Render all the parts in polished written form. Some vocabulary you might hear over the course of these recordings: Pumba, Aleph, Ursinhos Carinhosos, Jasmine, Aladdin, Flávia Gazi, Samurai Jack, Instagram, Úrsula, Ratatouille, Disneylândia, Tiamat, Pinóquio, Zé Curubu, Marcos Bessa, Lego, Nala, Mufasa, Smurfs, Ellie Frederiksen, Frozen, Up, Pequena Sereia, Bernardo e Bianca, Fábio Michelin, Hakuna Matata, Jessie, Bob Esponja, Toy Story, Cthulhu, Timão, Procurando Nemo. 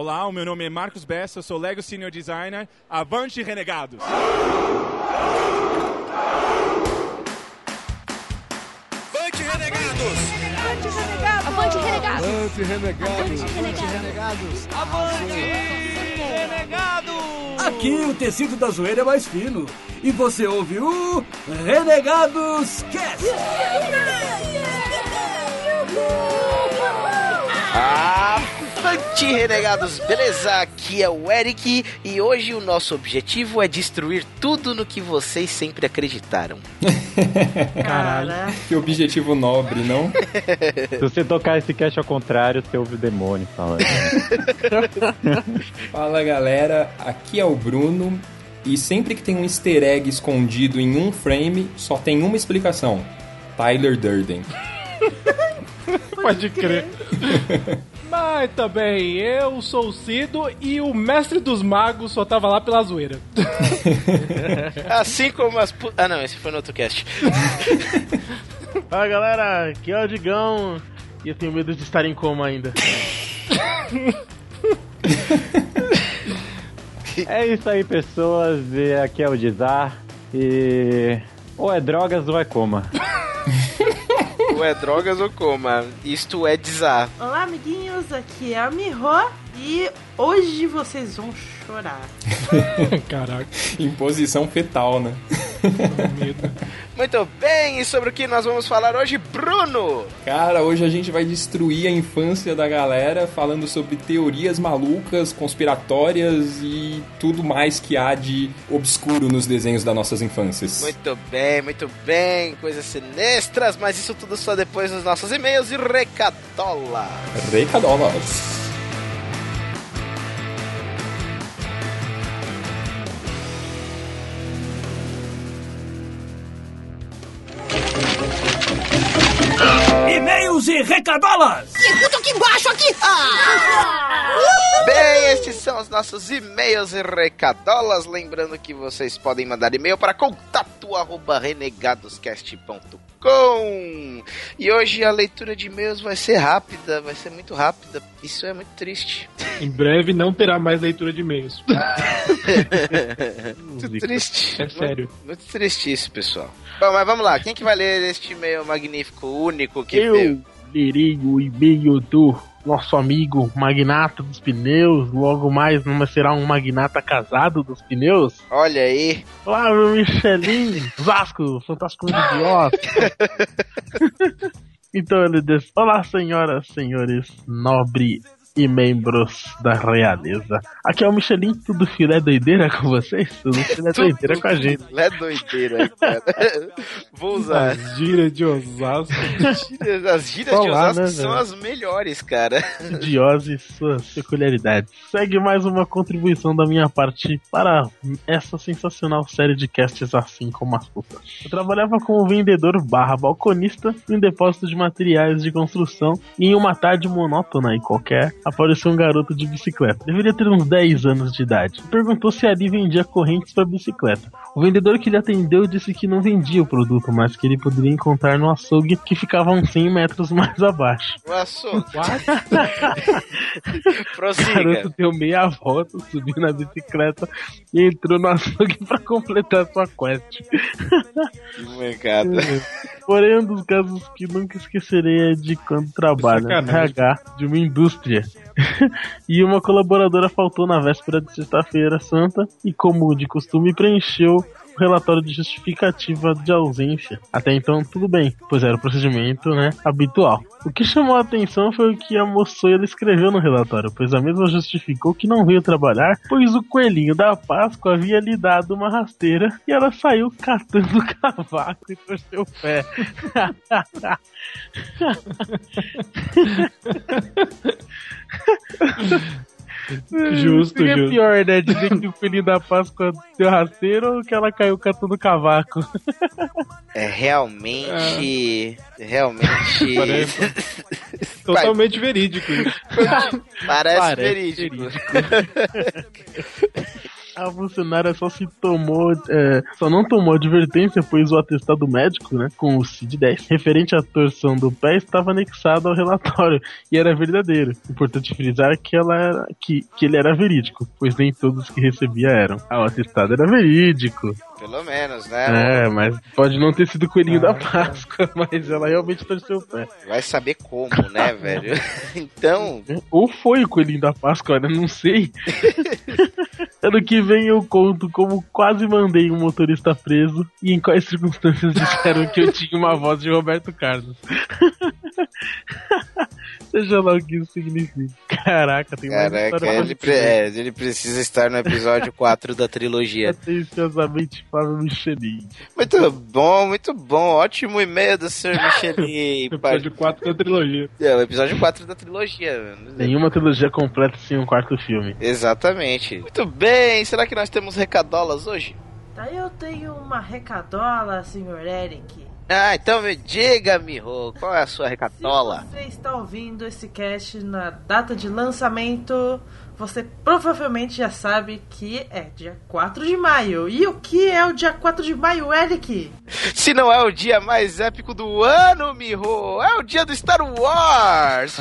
Olá, o meu nome é Marcos Bessa, eu sou Lego Senior Designer. Avante, Renegados! Avante, Renegados! Avante, Renegados! Avante, Renegados! Avante, Renegados! Avante, Renegados! Avante, Renegados! Aqui o tecido da zoeira é mais fino. E você ouve o Renegados Cast! Avante, Renegados! Beleza? Aqui é o Eric e hoje o nosso objetivo é destruir tudo no que vocês sempre acreditaram. Caralho, que objetivo nobre, não? Se você tocar esse cast ao contrário, você ouve o demônio falando. Fala, galera, aqui é o Bruno e sempre que tem um easter egg escondido em um frame, só tem uma explicação: Tyler Durden. Pode crer. Mas também eu sou o Cido e o mestre dos magos só tava lá pela zoeira. Assim como as... Ah, não, esse foi no outro cast. Fala, galera, aqui é o Digão e eu tenho medo de estar em coma ainda. É isso aí, pessoas, e aqui é o Dizar e... ou é drogas ou é coma. Ou é drogas ou coma, isto é Dizar. Olá, amiguinhos, aqui é a Miho e hoje vocês vão chorar. Caraca, em posição fetal, né? Muito bem, e sobre o que nós vamos falar hoje, Bruno? Cara, hoje a gente vai destruir a infância da galera falando sobre teorias malucas, conspiratórias e tudo mais que há de obscuro nos desenhos das nossas infâncias. Muito bem, coisas sinistras, mas isso tudo só depois dos nossos e-mails e recadolas. Recadolas. E recadolas! Escuta aqui embaixo, aqui! Ah! Bem, estes são os nossos e-mails e recadolas. Lembrando que vocês podem mandar e-mail para contato@renegadoscast.com. E hoje a leitura de e-mails vai ser rápida, vai ser muito rápida. Isso é muito triste. Em breve não terá mais leitura de e-mails. Muito triste. É sério. Muito triste isso, pessoal. Bom, mas vamos lá. Quem que vai ler este e-mail magnífico, único que deu? Lerei o e-mail do nosso amigo magnata dos pneus. Logo mais, não será um magnata casado dos pneus? Olha aí. Flávio Michelin, Vasco, Fantástico Mundo de Oz. Então ele diz: olá, senhoras, senhores, nobre e membros da realeza. Aqui é o Michelin, tudo filé doideira com vocês? Tudo filé doideira com a gente. Filé doideira, cara. Vou usar. As gírias de Osasco. As gírias de Osasco, né, são as melhores, cara. Idiose e suas peculiaridades. Segue mais uma contribuição da minha parte para essa sensacional série de casts assim como as putas. Eu trabalhava como vendedor / balconista em depósito de materiais de construção e em uma tarde monótona e qualquer apareceu um garoto de bicicleta. Deveria ter uns 10 anos de idade. Perguntou se ali vendia correntes para bicicleta. O vendedor que lhe atendeu disse que não vendia o produto, mas que ele poderia encontrar no açougue que ficava uns 100 metros mais abaixo. O açougue? O garoto deu meia volta, subiu na bicicleta e entrou no açougue para completar sua quest. Que molecada. Porém, um dos casos que nunca esquecerei é de quando trabalho no RH de uma indústria. E uma colaboradora faltou na véspera de sexta-feira santa e, como de costume, preencheu o relatório de justificativa de ausência. Até então, tudo bem, pois era o procedimento, né, habitual. O que chamou a atenção foi o que a moçoila escreveu no relatório, pois a mesma justificou que não veio trabalhar, pois o coelhinho da Páscoa havia lhe dado uma rasteira e ela saiu catando o cavaco e torceu o pé. Justo, é pior, né? Dizer que o filho da Páscoa deu rasteiro ou que ela caiu catando cavaco? É realmente... É. Realmente... Totalmente verídico isso. Parece verídico. A funcionária só se tomou, só não tomou advertência, pois o atestado médico, né, com o CID-10, referente à torção do pé, estava anexado ao relatório e era verdadeiro. Importante frisar que, ele era verídico, pois nem todos que recebia eram. Ah, o atestado era verídico. Pelo menos, né? É, mas pode não ter sido o coelhinho da Páscoa, mas ela realmente torceu o pé. Vai saber como, né, velho? Então... Ou foi o coelhinho da Páscoa, né? Não sei. Ano que vem eu conto como quase mandei um motorista preso e em quais circunstâncias disseram que eu tinha uma voz de Roberto Carlos. Seja lá o que isso significa. Caraca, tem uma história. Ele precisa estar no episódio 4 da trilogia. Atenciosamente, Fábio Michelin. Muito bom, ótimo e-mail do Sr. Michelin. Episódio 4 da trilogia. É, o episódio 4 da trilogia. Nenhuma trilogia completa sem um quarto filme. Exatamente. Muito bem, será que nós temos recadolas hoje? Eu tenho uma recadola, Sr. Eric. Ah, então me diga, Miho, qual é a sua recatola? Se você está ouvindo esse cast na data de lançamento, você provavelmente já sabe que é dia 4 de maio. E o que é o dia 4 de maio, Eric? Se não é o dia mais épico do ano, Miho, é o dia do Star Wars!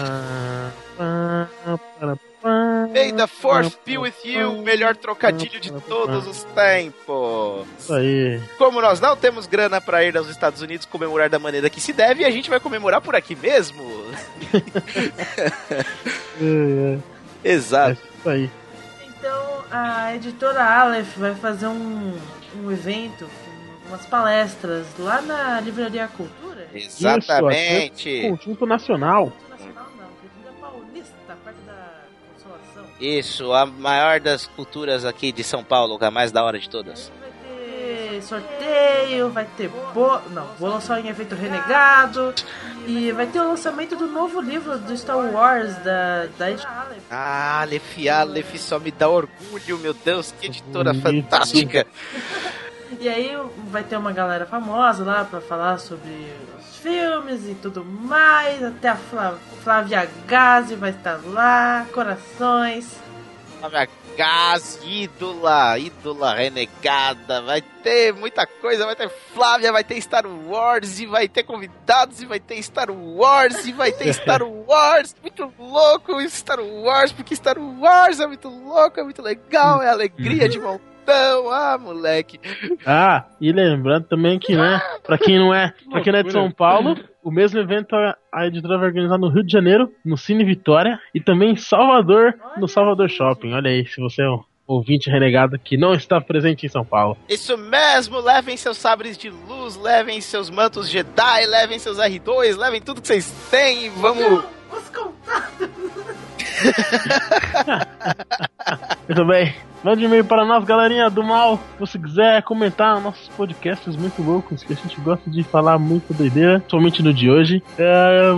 May the Force be with you, melhor trocadilho de todos os tempos. Isso aí. Como nós não temos grana pra ir aos Estados Unidos comemorar da maneira que se deve, a gente vai comemorar por aqui mesmo. Exato. É isso aí. Então, a editora Aleph vai fazer um evento, umas palestras lá na Livraria Cultura. Exatamente. Isso, conjunto nacional. Isso, a maior das culturas aqui de São Paulo, que é a mais da hora de todas. Vai ter sorteio, vai ter bolo... Não, vou lançar em evento Renegado. E vai ter o lançamento do novo livro do Star Wars, da editora Aleph. Ah, Aleph, só me dá orgulho, meu Deus, que editora fantástica. E aí vai ter uma galera famosa lá pra falar sobre os filmes e tudo mais. Até a Flávia Gazi vai estar lá, corações. Flávia Gazi, ídola renegada. Vai ter muita coisa, vai ter Flávia, vai ter Star Wars, e vai ter convidados, e vai ter Star Wars, e vai ter Star Wars. Muito louco isso, Star Wars, porque Star Wars é muito louco, é muito legal, é alegria de voltar. Não, moleque. Ah, e lembrando também que, né, pra quem não é de São Paulo, o mesmo evento a editora vai organizar no Rio de Janeiro, no Cine Vitória, e também em Salvador, no Salvador Shopping. Olha aí, se você é um ouvinte renegado que não está presente em São Paulo. Isso mesmo, levem seus sabres de luz, levem seus mantos Jedi, levem seus R2, levem tudo que vocês têm e vamos... Os contatos... Muito bem, mande e-mail para nós, galerinha do mal. Se você quiser comentar nossos podcasts muito loucos, que a gente gosta de falar muito doideira, somente no de hoje,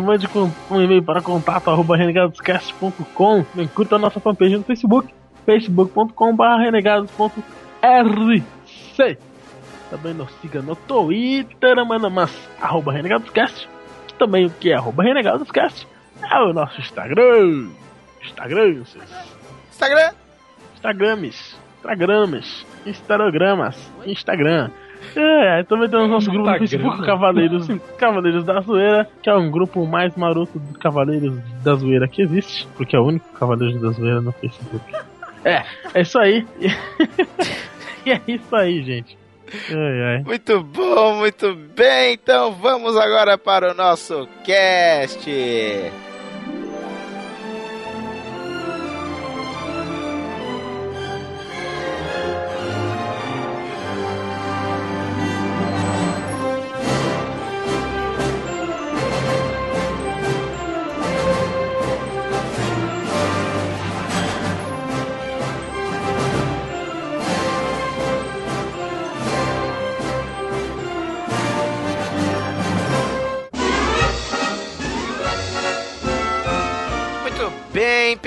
mande um e-mail para contato@renegadoscast.com. Curta a nossa fanpage no Facebook, facebook.com/renegados.rc. Também nos siga no Twitter, mas @renegadoscast, que também o que é @renegadoscast é o nosso Instagram. Também temos nosso grupo no Facebook, Cavaleiros da Zoeira, que é um grupo mais maroto do Cavaleiros da Zoeira que existe, porque é o único Cavaleiros da Zoeira no Facebook. É isso aí. E é isso aí, gente. Muito bom, muito bem. Então vamos agora para o nosso cast.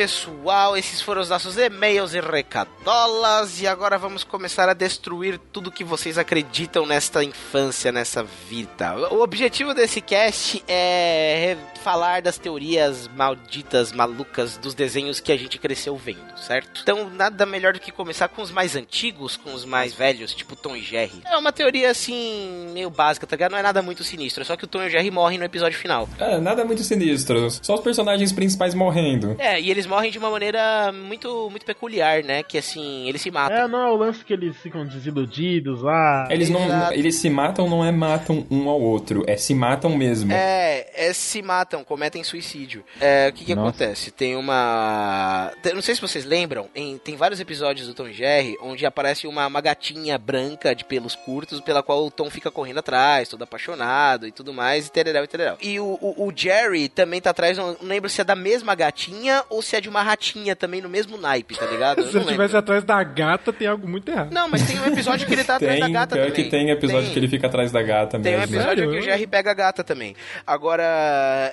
pessoal, esses foram os nossos e-mails e recadolas, e agora vamos começar a destruir tudo que vocês acreditam nesta infância, nessa vida. O objetivo desse cast é falar das teorias malditas, malucas, dos desenhos que a gente cresceu vendo, certo? Então nada melhor do que começar com os mais antigos, com os mais velhos, tipo Tom e Jerry. É uma teoria assim, meio básica, tá ligado? Não é nada muito sinistro, é só que o Tom e o Jerry morrem no episódio final. É, nada muito sinistro, só os personagens principais morrendo. É, e eles morrem de uma maneira muito, muito peculiar, né? Que assim, eles se matam. É, não, o lance que eles ficam desiludidos lá. Eles se matam, não é matam um ao outro, é se matam mesmo. É se matam, cometem suicídio. É, o que acontece? Tem uma... Não sei se vocês lembram, tem vários episódios do Tom e Jerry onde aparece uma gatinha branca de pelos curtos, pela qual o Tom fica correndo atrás, todo apaixonado e tudo mais, e tereréu, e tereréu. E o Jerry também tá atrás, não lembro se é da mesma gatinha ou se é de uma ratinha também no mesmo naipe, tá ligado? Se ele estivesse atrás da gata, tem algo muito errado. Não, mas tem um episódio que ele tá atrás da gata também. Que tem episódio que ele fica atrás da gata mesmo. Tem um episódio que o Jerry pega a gata também. Agora,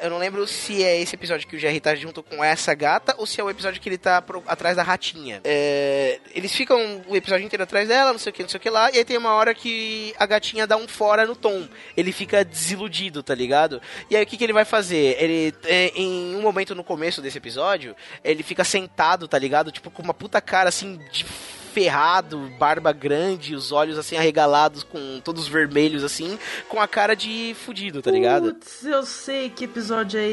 eu não lembro se é esse episódio que o Jerry tá junto com essa gata ou se é o episódio que ele tá atrás da ratinha. É, eles ficam o episódio inteiro atrás dela, não sei o que, não sei o que lá, e aí tem uma hora que a gatinha dá um fora no Tom. Ele fica desiludido, tá ligado? E aí o que ele vai fazer? Ele, em um momento no começo desse episódio, ele fica sentado, tá ligado? Tipo, com uma puta cara, assim, de ferrado, barba grande, os olhos assim arregalados, com todos vermelhos assim, com a cara de fudido, tá ligado? Putz, eu sei que episódio é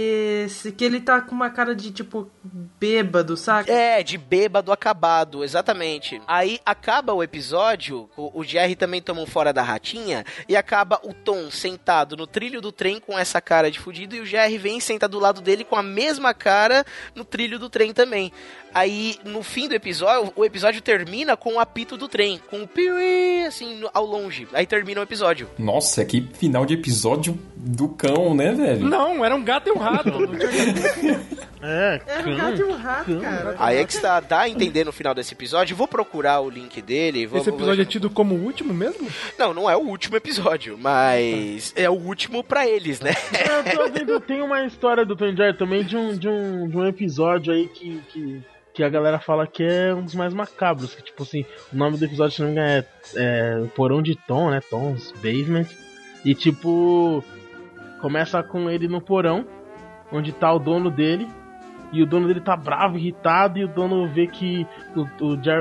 esse, que ele tá com uma cara de tipo bêbado, saca? É, de bêbado acabado, exatamente. Aí acaba o episódio, o Jerry também toma um fora da ratinha, e acaba o Tom sentado no trilho do trem com essa cara de fudido, e o Jerry vem sentar do lado dele com a mesma cara no trilho do trem também. Aí, no fim do episódio, o episódio termina com o apito do trem, com o piuí, assim, ao longe. Aí termina o episódio. Nossa, que final de episódio do cão, né, velho? Não, era um gato e um rato. Era um gato e um rato, cara. Aí é que está, dá a entender no final desse episódio. Vou procurar o link dele. Esse episódio é tido como o último mesmo? Não, não é o último episódio, mas é o último pra eles, né? Eu tô vendo, tem uma história do Tom e Jerry também de um episódio aí que a galera fala que é um dos mais macabros, que tipo assim, o nome do episódio é Porão de Tom, né, Tom's Basement, e tipo, começa com ele no porão, onde tá o dono dele, e o dono dele tá bravo, irritado, e o dono vê que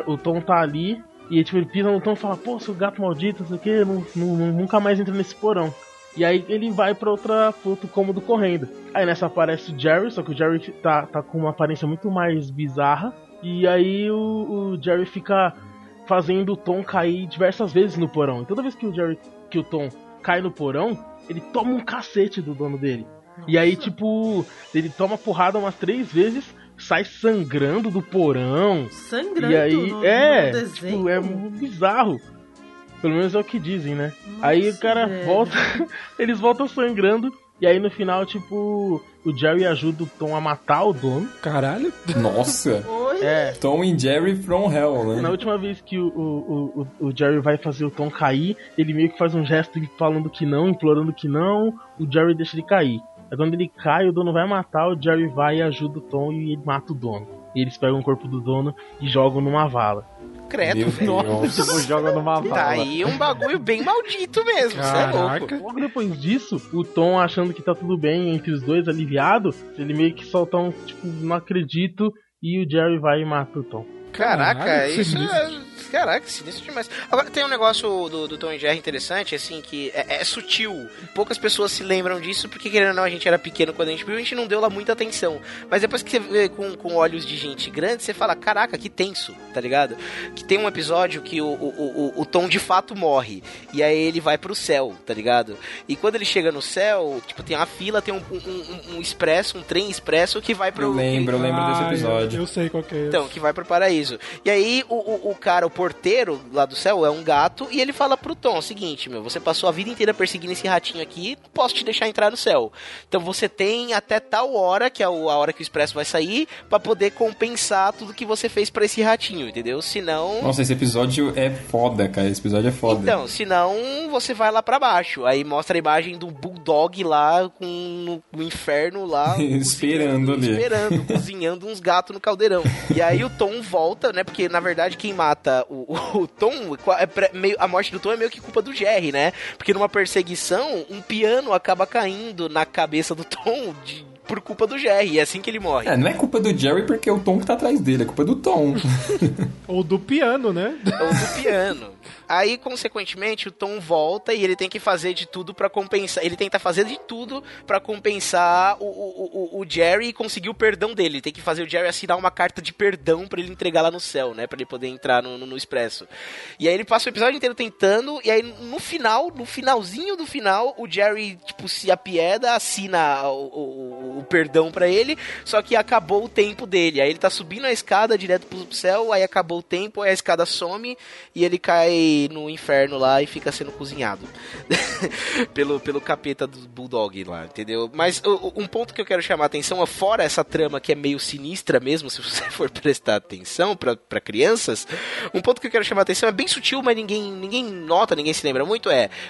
o Tom tá ali, e tipo, ele pisa no Tom e fala, pô, seu gato maldito, não sei o que, nunca mais entra nesse porão. E aí ele vai pra outro cômodo correndo. Aí nessa aparece o Jerry, só que o Jerry tá com uma aparência muito mais bizarra. E aí o Jerry fica fazendo o Tom cair diversas vezes no porão. E toda vez que o Tom cai no porão, ele toma um cacete do dono dele. Nossa. E aí, tipo, ele toma porrada umas 3 vezes, sai sangrando do porão. Sangrando? E aí, no tipo, é muito bizarro. Pelo menos é o que dizem, né? Nossa, aí o cara volta, eles voltam sangrando, e aí no final, tipo, o Jerry ajuda o Tom a matar o dono. Caralho! Nossa! Tom e Jerry from hell, né? Na última vez que o Jerry vai fazer o Tom cair, ele meio que faz um gesto falando que não, implorando que não, o Jerry deixa ele cair. Aí quando ele cai, o dono vai matar, o Jerry vai e ajuda o Tom e ele mata o dono. E eles pegam o corpo do dono e jogam numa vala. Credo, velho. Joga numa vala. Tá aí um bagulho bem maldito mesmo. Caraca. Você é louco. Logo depois disso, o Tom, achando que tá tudo bem entre os dois, aliviado, ele meio que solta um tipo, não acredito, e o Jerry vai e mata o Tom. Caraca, isso é... Caraca, sinistro demais. Agora, tem um negócio do Tom e Jerry interessante, assim, que é sutil. Poucas pessoas se lembram disso, porque, querendo ou não, a gente era pequeno quando a gente viu, a gente não deu lá muita atenção. Mas depois que você vê com olhos de gente grande, você fala, caraca, que tenso, tá ligado? Que tem um episódio que o Tom, de fato, morre. E aí ele vai pro céu, tá ligado? E quando ele chega no céu, tipo, tem uma fila, tem um expresso, um trem expresso que vai pro... Eu lembro desse episódio. Eu sei qual que é. Então, que vai pro paraíso. E aí o cara, porteiro lá do céu é um gato e ele fala pro Tom, seguinte, meu, você passou a vida inteira perseguindo esse ratinho aqui, não posso te deixar entrar no céu. Então você tem até tal hora, que é a hora que o expresso vai sair, pra poder compensar tudo que você fez pra esse ratinho, entendeu? Senão... Nossa, esse episódio é foda, cara, esse episódio é foda. Então, senão você vai lá pra baixo. Aí mostra a imagem do Bulldog lá com o inferno lá. Esperando ali. Esperando, cozinhando uns gatos no caldeirão. E aí o Tom volta, né? Porque, na verdade, quem mata o Tom, a morte do Tom é meio que culpa do Jerry, né? Porque numa perseguição, um piano acaba caindo na cabeça do Tom por culpa do Jerry, é assim que ele morre. É, não é culpa do Jerry porque é o Tom que tá atrás dele, é culpa do Tom. Ou do piano, né? Ou do piano. Aí, consequentemente, o Tom volta e ele tem que fazer de tudo pra compensar. Ele tenta fazer de tudo pra compensar o Jerry e conseguir o perdão dele. Ele tem que fazer o Jerry assinar uma carta de perdão pra ele entregar lá no céu, né? Pra ele poder entrar no expresso. E aí ele passa o episódio inteiro tentando, e aí no finalzinho do final, o Jerry, tipo, se apieda, assina o perdão pra ele, só que acabou o tempo dele. Aí ele tá subindo a escada direto pro céu, aí acabou o tempo, aí a escada some e ele cai no inferno lá e fica sendo cozinhado pelo capeta do Bulldog lá, entendeu? Mas um ponto que eu quero chamar a atenção é, fora essa trama que é meio sinistra mesmo, se você for prestar atenção pra crianças, um ponto que eu quero chamar a atenção é bem sutil, mas ninguém nota, ninguém se lembra muito,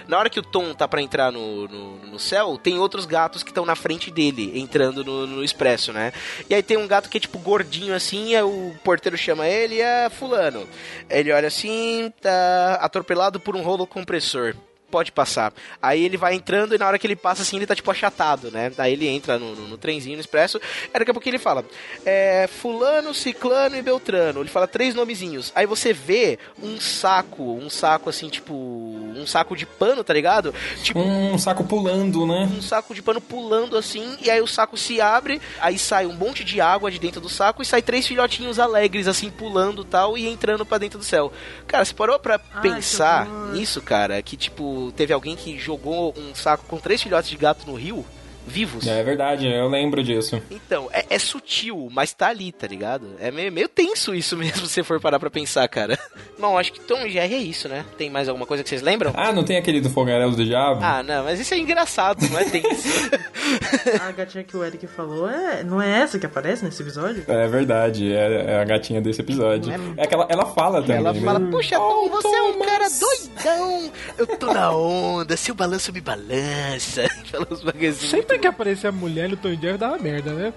na hora que o Tom tá pra entrar no céu, tem outros gatos que estão na frente dele, entrando no expresso, né? E aí tem um gato que é tipo gordinho assim, aí o porteiro chama ele e é fulano. Ele olha assim, tá atropelado por um rolo compressor. Pode passar. Aí ele vai entrando e na hora que ele passa, assim, ele tá tipo achatado, né? Aí ele entra no trenzinho, no expresso. Aí daqui a pouco ele fala, fulano, ciclano e beltrano. Ele fala 3 nomezinhos. Aí você vê um saco assim, tipo, um saco de pano, tá ligado? Tipo, um saco pulando, né? Um saco de pano pulando, assim, e aí o saco se abre, aí sai um monte de água de dentro do saco e sai 3 filhotinhos alegres, assim, pulando e tal, e entrando pra dentro do céu. Cara, você parou pra pensar nisso, cara? Que, tipo, teve alguém que jogou um saco com 3 filhotes de gato no rio, vivos. É verdade, eu lembro disso. Então, é sutil, mas tá ali, tá ligado? É meio tenso isso mesmo, se for parar pra pensar, cara. Bom, acho que Tom e Jerry é isso, né? Tem mais alguma coisa que vocês lembram? Ah, não tem aquele do fogaréu do diabo? Ah, não, mas isso é engraçado, não é tenso. A gatinha que o Eric falou, não é essa que aparece nesse episódio? É verdade, é a gatinha desse episódio. É aquela, ela fala também. Ela fala, né? Poxa, Tom, você é um cara doidão. Eu tô na onda, seu balanço me balança. Fala uns bagulhinhos. Sempre que aparecer a mulher no Tom e Jerry dá uma merda, né?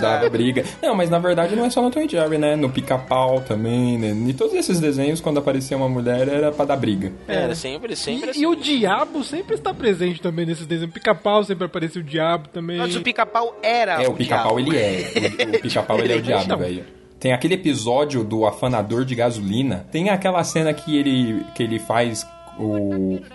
Dá briga. Não, mas na verdade não é só no Tom e Jerry, né? No Pica-Pau também, né? Em todos esses desenhos, quando aparecia uma mulher, era pra dar briga. Era sempre. E o diabo sempre está presente também nesses desenhos. O Pica-Pau sempre aparece o diabo também. Mas o Pica-Pau era o Pica-Pau, diabo. O Pica-Pau, ele é o diabo, velho. Tem aquele episódio do afanador de gasolina. Tem aquela cena que ele faz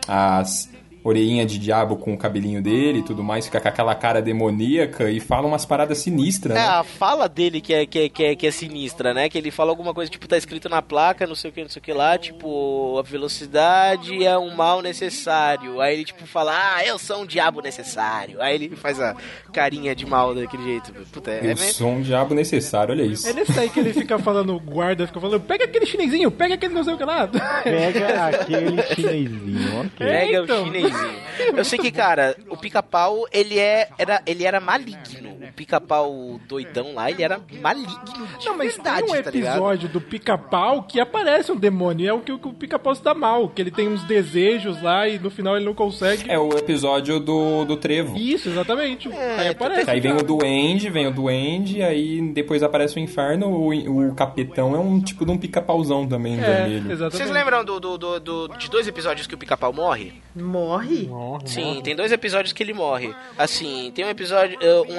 as orelhinha de diabo com o cabelinho dele e tudo mais, fica com aquela cara demoníaca e fala umas paradas sinistras, né? A fala dele que é sinistra, né? Que ele fala alguma coisa, tipo, tá escrito na placa, não sei o que lá, tipo, a velocidade é um mal necessário. Aí ele, tipo, fala, eu sou um diabo necessário. Aí ele faz a carinha de mal daquele jeito. Puta, sou um diabo necessário, olha isso. É nesse aí que ele fica falando, guarda, fica falando, pega aquele chinesinho, pega aquele não sei o que lá. Pega aquele chinesinho, ok. Pega o chinesinho. Eu sei que, cara, o Pica-Pau, ele era maligno. O Pica-Pau doidão lá, ele era maligno. Não, mas verdade, tem um episódio do Pica-Pau que aparece um demônio. É o que o Pica-Pau se dá mal, que ele tem uns desejos lá e no final ele não consegue. É o episódio do Trevo. Isso, exatamente. Aí aparece. Aí vem o Duende, aí depois aparece o Inferno. O Capetão é um tipo de um Pica-Pauzão também, vermelho. Exatamente. Vocês lembram de 2 episódios que o Pica-Pau morre? Morre? Sim, tem 2 episódios que ele morre. Assim, tem um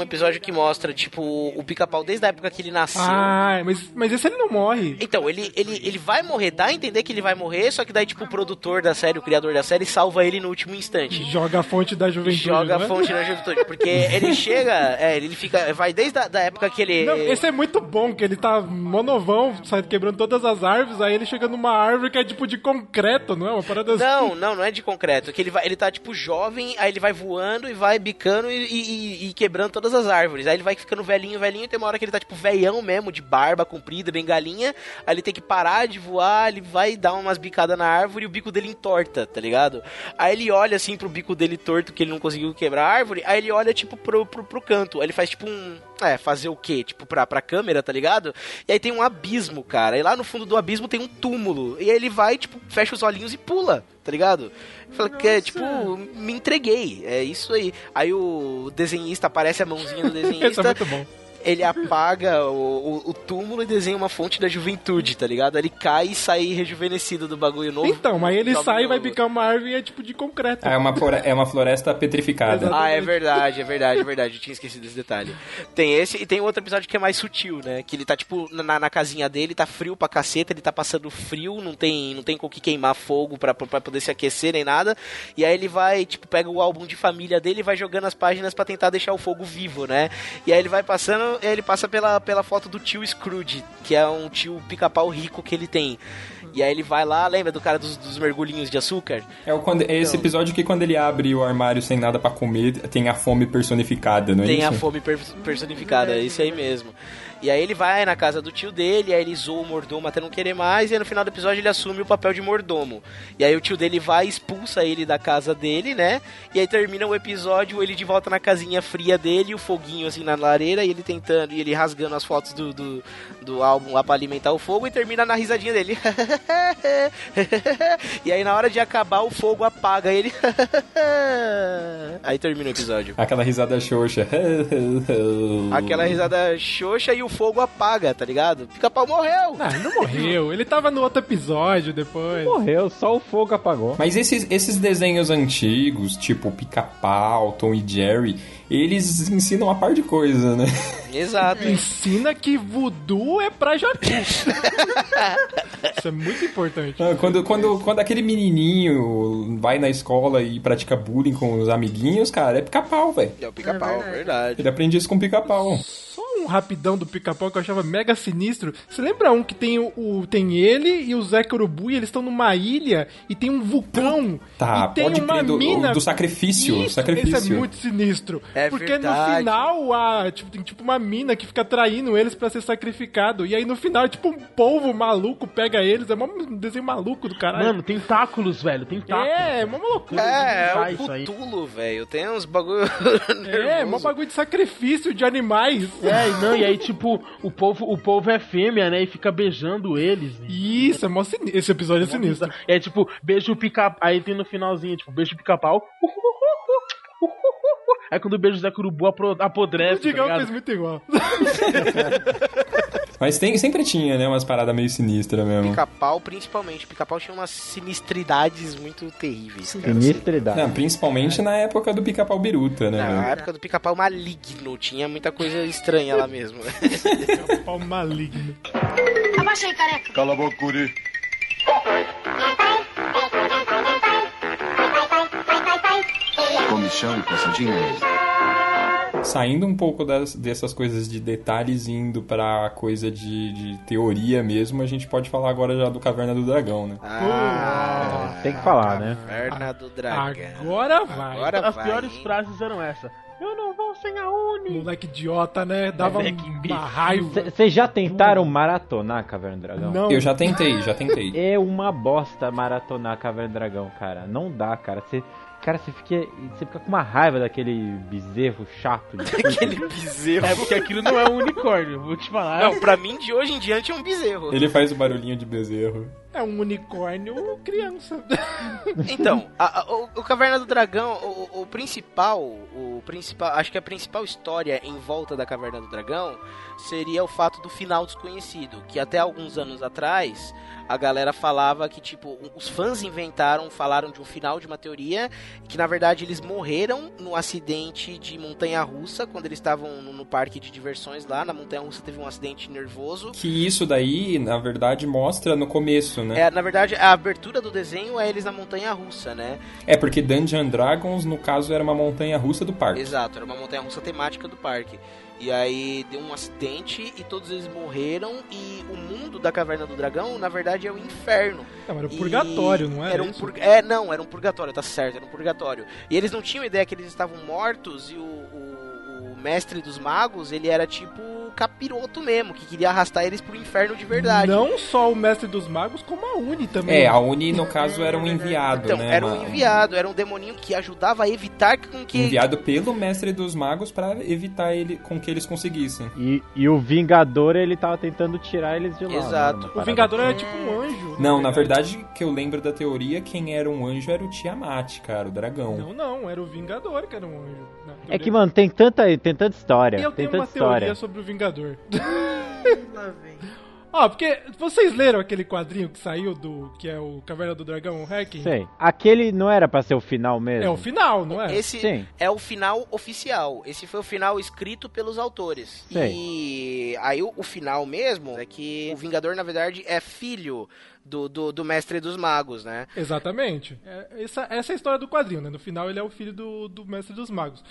episódio que mostra, tipo, o Pica-Pau desde a época que ele nasceu. Ah, mas esse ele não morre. Então, ele vai morrer, dá a entender que ele vai morrer, só que daí, tipo, o produtor da série, o criador da série, salva ele no último instante. Joga a fonte da juventude. Porque ele chega, ele fica, vai desde a da época que ele... Não, esse é muito bom, que ele tá monovão, sai quebrando todas as árvores, aí ele chega numa árvore que é, tipo, de concreto, não é? Uma parada não, assim. Não é de concreto, que ele tá tipo jovem, aí ele vai voando e vai bicando e quebrando todas as árvores. árvores. Aí ele vai ficando velhinho, e tem uma hora que ele tá tipo velhão mesmo, de barba comprida, bengalinha. Aí ele tem que parar de voar, ele vai dar umas bicadas na árvore e o bico dele entorta, tá ligado? Aí ele olha assim pro bico dele torto, que ele não conseguiu quebrar a árvore, aí ele olha tipo pro canto. Aí ele faz tipo um... fazer o quê? Tipo, pra câmera, tá ligado? E aí tem um abismo, cara. E lá no fundo do abismo tem um túmulo. E aí ele vai, tipo, fecha os olhinhos e pula, tá ligado? Fala que é, tipo, me entreguei. É isso aí. Aí o desenhista, aparece a mãozinha do desenhista. Isso é muito bom. Ele apaga o túmulo e desenha uma fonte da juventude, tá ligado? Ele cai e sai rejuvenescido do bagulho novo. Então, mas ele sai e vai picar uma árvore e é tipo de concreto. É uma floresta petrificada. Ah, é verdade. Eu tinha esquecido desse detalhe. Tem esse e tem outro episódio que é mais sutil, né? Que ele tá tipo na casinha dele, tá frio pra caceta, ele tá passando frio, não tem com o que queimar fogo pra poder se aquecer nem nada. E aí ele vai, tipo, pega o álbum de família dele e vai jogando as páginas pra tentar deixar o fogo vivo, né? E aí ele vai passando... Ele passa pela foto do tio Scrooge, que é um tio pica-pau rico que ele tem. E aí ele vai lá, lembra do cara dos mergulhinhos de açúcar? É esse episódio que quando ele abre o armário sem nada pra comer, tem a fome personificada, não é isso? Tem a fome personificada, é isso aí mesmo. E aí ele vai na casa do tio dele, aí ele zoa o mordomo até não querer mais, e aí no final do episódio ele assume o papel de mordomo. E aí o tio dele vai, expulsa ele da casa dele, né? E aí termina o episódio, ele de volta na casinha fria dele, o foguinho assim na lareira, e ele tentando, e ele rasgando as fotos do álbum lá pra alimentar o fogo, e termina na risadinha dele. E aí na hora de acabar o fogo apaga ele. Aí termina o episódio. Aquela risada xoxa. Aquela risada xoxa e o fogo apaga, tá ligado? Pica-Pau morreu. Não morreu. Ele tava no outro episódio depois. Não morreu, só o fogo apagou. Mas esses desenhos antigos, tipo Pica-Pau, Tom e Jerry, eles ensinam uma par de coisa, né? Exato. Ensina que voodoo é pra jacu. Isso é muito importante. Quando aquele menininho vai na escola e pratica bullying com os amiguinhos, cara, é pica-pau, velho. É o pica-pau, verdade. Ele aprende isso com pica-pau. Só um rapidão do pica-pau que eu achava mega sinistro. Você lembra um que tem tem ele e o Zé Corubu e eles estão numa ilha e tem um vulcão e tem uma mina... Do sacrifício. Isso, sacrifício. Esse é muito sinistro. É porque verdade. No final tem tipo uma mina que fica traindo eles pra ser sacrificado. E aí no final tipo um polvo maluco pega eles. É um desenho maluco do caralho. Mano, tentáculos, velho. É uma loucura. É o Cthulhu, velho. Tem uns bagulho é um bagulho de sacrifício de animais. E aí tipo o povo é fêmea, né? E fica beijando eles. Né? Isso, esse episódio é sinistro. É tipo, beijo o pica-pau. Aí tem no finalzinho, tipo, beijo o pica-pau. Aí quando beijo o Zé Curubu apodrece. O Digão fez muito igual. Mas sempre tinha, né? Umas paradas meio sinistras mesmo. Pica-pau, principalmente. Pica-pau tinha umas sinistridades muito terríveis. Sinistridade. Não, principalmente na época do pica-pau biruta, né? Na época do pica-pau maligno. Tinha muita coisa estranha lá mesmo. Pica-pau maligno. Abaixa aí, careca. Cala a boca, guri. Comichão e passadinha. Saindo um pouco dessas coisas de detalhes, indo pra coisa de teoria mesmo, a gente pode falar agora já do Caverna do Dragão, né? Tem que falar, né? Caverna do Dragão. Agora vai. As piores frases eram essa. Eu não vou sem a Uni. Moleque idiota, né? Dava uma raiva. Vocês já tentaram maratonar Caverna do Dragão? Não. Eu já tentei. É uma bosta maratonar Caverna do Dragão, cara. Não dá, cara. Você fica com uma raiva daquele bezerro chato. Aquele bezerro. É porque aquilo não é um unicórnio, vou te falar. Não, pra mim de hoje em diante é um bezerro. Ele faz o barulhinho de bezerro. É um unicórnio criança. Então, o Caverna do Dragão, o principal, acho que a principal história em volta da Caverna do Dragão seria o fato do final desconhecido, que até alguns anos atrás a galera falava que, tipo, os fãs falaram de um final de uma teoria que, na verdade, eles morreram num acidente de montanha-russa quando eles estavam no parque de diversões lá, na montanha-russa teve um acidente nervoso. Que isso daí, na verdade, mostra no começo, né? Na verdade, a abertura do desenho é eles na montanha-russa, né? É, porque Dungeons & Dragons, no caso, era uma montanha-russa do parque. Exato, era uma montanha-russa temática do parque. E aí deu um acidente e todos eles morreram e o mundo da Caverna do Dragão, na verdade, é o inferno. Era um purgatório, não era? Era um purgatório, tá certo, era um purgatório. E eles não tinham ideia que eles estavam mortos e o mestre dos magos, ele era tipo capiroto mesmo, que queria arrastar eles pro inferno de verdade. Não só o mestre dos magos, como a Uni também. É, a Uni no caso era um enviado, então, né? Era um enviado, era um demoninho que ajudava a evitar com que... Enviado pelo mestre dos magos pra evitar ele, com que eles conseguissem. E o Vingador, ele tava tentando tirar eles de lá. Exato. O Vingador era tipo um anjo. Não, na verdade, que eu lembro da teoria, quem era um anjo era o Tiamat, cara, o dragão. Não, era o Vingador que era um anjo. É que, mano, tem tanta história. Eu tenho uma teoria sobre o Vingador. Lá vem. Ó, porque vocês leram aquele quadrinho que saiu do... que é o Caverna do Dragão, o Hacking? Sei. Aquele não era pra ser o final mesmo? É o final, não é? Esse Sim. é o final oficial. Esse foi o final escrito pelos autores. Sei. E aí o final mesmo é que o Vingador, na verdade, é filho... Do mestre dos magos, né? Exatamente. Essa é a história do quadrinho, né? No final ele é o filho do mestre dos magos.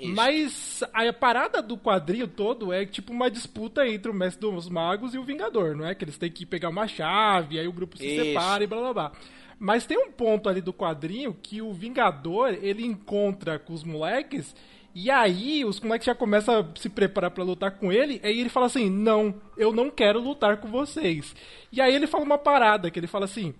Isso. Mas a parada do quadrinho todo é tipo uma disputa entre o mestre dos magos e o Vingador, não é? Que eles têm que pegar uma chave, aí o grupo se separa e blá blá blá. Mas tem um ponto ali do quadrinho que o Vingador, ele encontra com os moleques... E aí, os moleques já começam a se preparar pra lutar com ele, aí ele fala assim, não, eu não quero lutar com vocês. E aí ele fala uma parada, que ele fala assim,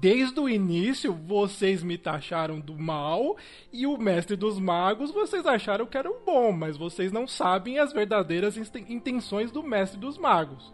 desde o início vocês me taxaram do mal, e o mestre dos magos vocês acharam que era o bom, mas vocês não sabem as verdadeiras intenções do mestre dos magos.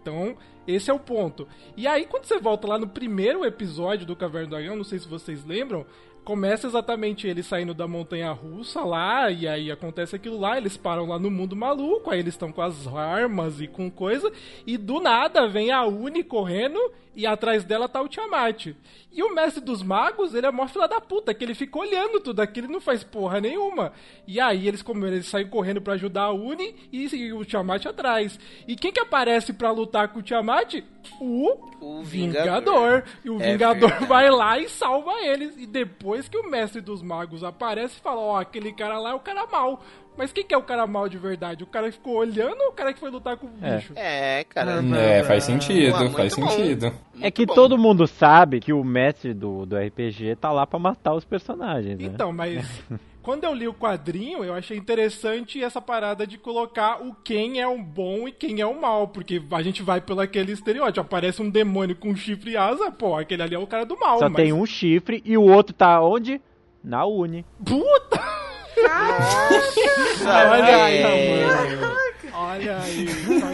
Então, esse é o ponto. E aí, quando você volta lá no primeiro episódio do Caverna do Dragão, não sei se vocês lembram, começa exatamente ele saindo da montanha russa lá, e aí acontece aquilo lá, eles param lá no mundo maluco, aí eles estão com as armas e com coisa, e do nada vem a Uni correndo, e atrás dela tá o Tiamat. E o mestre dos magos, ele é mó fila da puta, que ele fica olhando tudo aquilo e não faz porra nenhuma. E aí eles saem correndo pra ajudar a Uni, e o Tiamat atrás. E quem que aparece pra lutar com o Tiamat? O Vingador. E o Vingador vai lá e salva eles, e depois que o mestre dos magos aparece e fala, ó, aquele cara lá é o cara mau. Mas quem que é o cara mau de verdade? O cara que ficou olhando ou o cara que foi lutar com o bicho? É, cara. É, faz sentido, faz sentido. É que todo mundo sabe que o mestre do RPG tá lá pra matar os personagens, né? Então, mas... Quando eu li o quadrinho, eu achei interessante essa parada de colocar o quem é o bom e quem é o mal, porque a gente vai pelo aquele estereótipo, aparece um demônio com chifre e asa, pô, aquele ali é o cara do mal. Só tem um chifre e o outro tá onde? Na Uni. Puta! Olha aí, mano. Olha aí.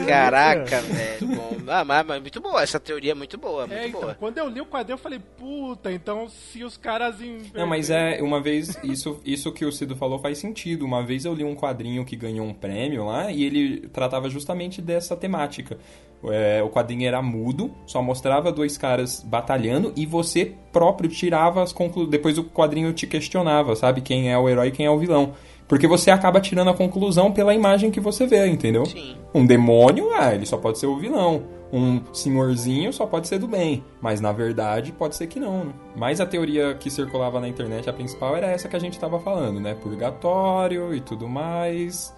Caraca, velho. Bom. Ah, mas muito boa. Essa teoria é muito boa. Muito boa. Então, quando eu li o quadrinho, eu falei, puta, então se os caras... Não, mas uma vez, isso que o Cido falou faz sentido. Uma vez eu li um quadrinho que ganhou um prêmio lá e ele tratava justamente dessa temática. O quadrinho era mudo, só mostrava dois caras batalhando e você próprio tirava as conclusões. Depois o quadrinho te questionava, sabe? Quem é o herói e quem é o vilão. Porque você acaba tirando a conclusão pela imagem que você vê, entendeu? Sim. Um demônio, ele só pode ser o vilão. Um senhorzinho só pode ser do bem. Mas, na verdade, pode ser que não, né? Mas a teoria que circulava na internet, a principal, era essa que a gente tava falando, né? Purgatório e tudo mais...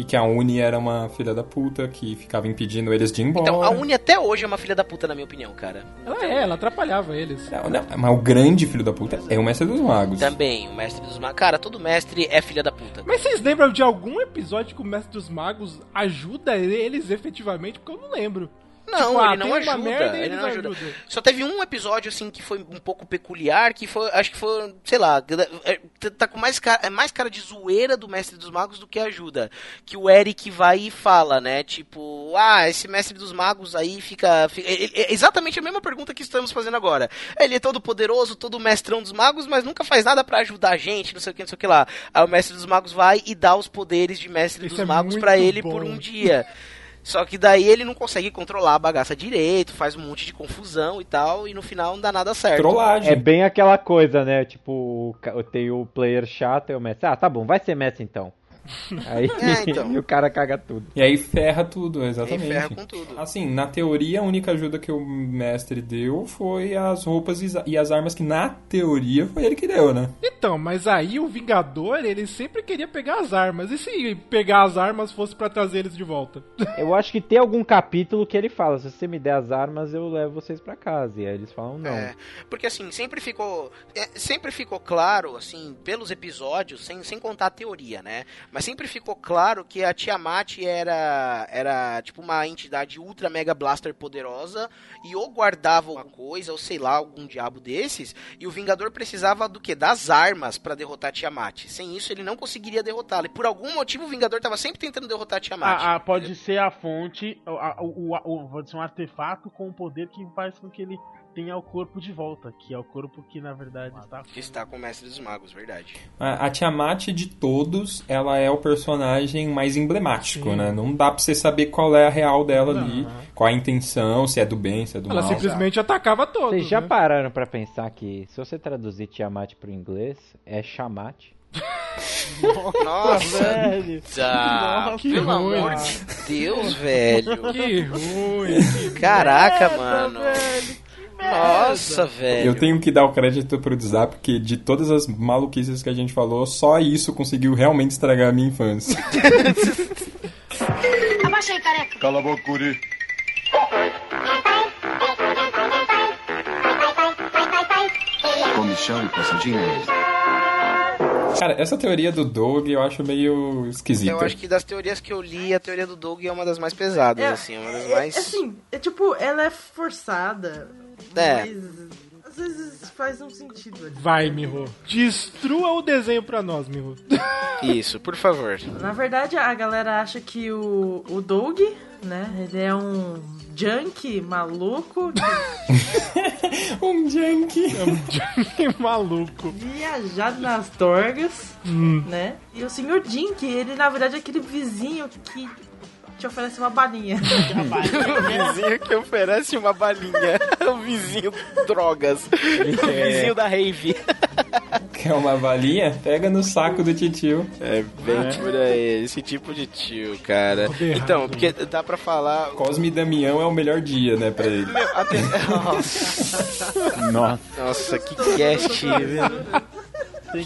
E que a Uni era uma filha da puta que ficava impedindo eles de ir embora. Então, a Uni até hoje é uma filha da puta, na minha opinião, cara. Ela atrapalhava eles. Não, mas o grande filho da puta é o mestre dos magos. Também, o mestre dos magos. Cara, todo mestre é filha da puta. Mas vocês lembram de algum episódio que o mestre dos magos ajuda eles efetivamente? Porque eu não lembro. Não, tipo, ele não ajuda, ele não ajuda. Só teve um episódio, assim, que foi um pouco peculiar, que foi, acho que foi, sei lá, tá com mais cara de zoeira do mestre dos magos do que ajuda. Que o Eric vai e fala, né, tipo, esse mestre dos magos aí fica é exatamente a mesma pergunta que estamos fazendo agora. Ele é todo poderoso, todo mestrão dos magos, mas nunca faz nada pra ajudar a gente, não sei o que lá. Aí o mestre dos magos vai e dá os poderes de mestre dos magos pra ele por um dia. Só que daí ele não consegue controlar a bagaça direito, faz um monte de confusão e tal, e no final não dá nada certo. Trollagem. É bem aquela coisa, né? Tipo, tem o player chato e o mestre. Ah, tá bom, vai ser mestre então. Aí então. E o cara caga tudo. E aí ferra tudo, exatamente. E ferra com tudo. Assim, na teoria, a única ajuda que o mestre deu foi as roupas e as armas que, na teoria, foi ele que deu, né? Então, mas aí o Vingador, ele sempre queria pegar as armas. E se pegar as armas fosse pra trazer eles de volta? Eu acho que tem algum capítulo que ele fala, se você me der as armas, eu levo vocês pra casa. E aí eles falam não. Porque assim, sempre ficou claro, assim, pelos episódios, sem contar a teoria, né? Mas Mas sempre ficou claro que a Tiamat era tipo uma entidade ultra mega blaster poderosa e ou guardava alguma coisa, ou sei lá, algum diabo desses, e o Vingador precisava do quê? Das armas pra derrotar a Tiamat. Sem isso ele não conseguiria derrotá-la. E por algum motivo o Vingador tava sempre tentando derrotar a Tiamat. Pode ser a fonte, pode ser um artefato com o poder que faz com que ele tenha o corpo de volta, que é o corpo que na verdade está... Que está com o Mestre dos Magos, verdade. A Tiamat de todos, ela é o personagem mais emblemático, sim, né? Não dá pra você saber qual é a real dela ali, qual é a intenção, se é do bem, se é do mal. Ela simplesmente atacava todos. Vocês já pararam pra pensar que se você traduzir Tiamat pro inglês, é chamate? Nossa, velho. Tá, nossa, pelo amor de Deus, velho. Que ruim. Caraca, mano. Velho. Nossa, velho. Eu tenho que dar o crédito pro Dizá, porque de todas as maluquices que a gente falou, só isso conseguiu realmente estragar a minha infância. Abaixa aí, careca. Cala a boca, guri. Comichão e passadinha. Cara, essa teoria do Doug eu acho meio esquisita. Eu acho que das teorias que eu li, a teoria do Doug é uma das mais pesadas, uma das mais... Assim, tipo, ela é forçada... Mas às vezes faz um sentido ali. Vai, Miho. Destrua o desenho pra nós, Miho. Isso, por favor. Na verdade, a galera acha que o Doug, né, ele é um junkie maluco. um junkie maluco. Viajado nas torgas, né? E o Sr. Dink, ele na verdade é aquele vizinho que te oferece uma balinha. O vizinho que oferece uma balinha. O vizinho drogas. O vizinho da rave. Quer uma balinha? Pega no saco do titio. É bem por aí. Esse tipo de tio, cara. Então, porque dá pra falar... Cosme e Damião é o melhor dia, né, pra ele. Nossa, que cast, velho.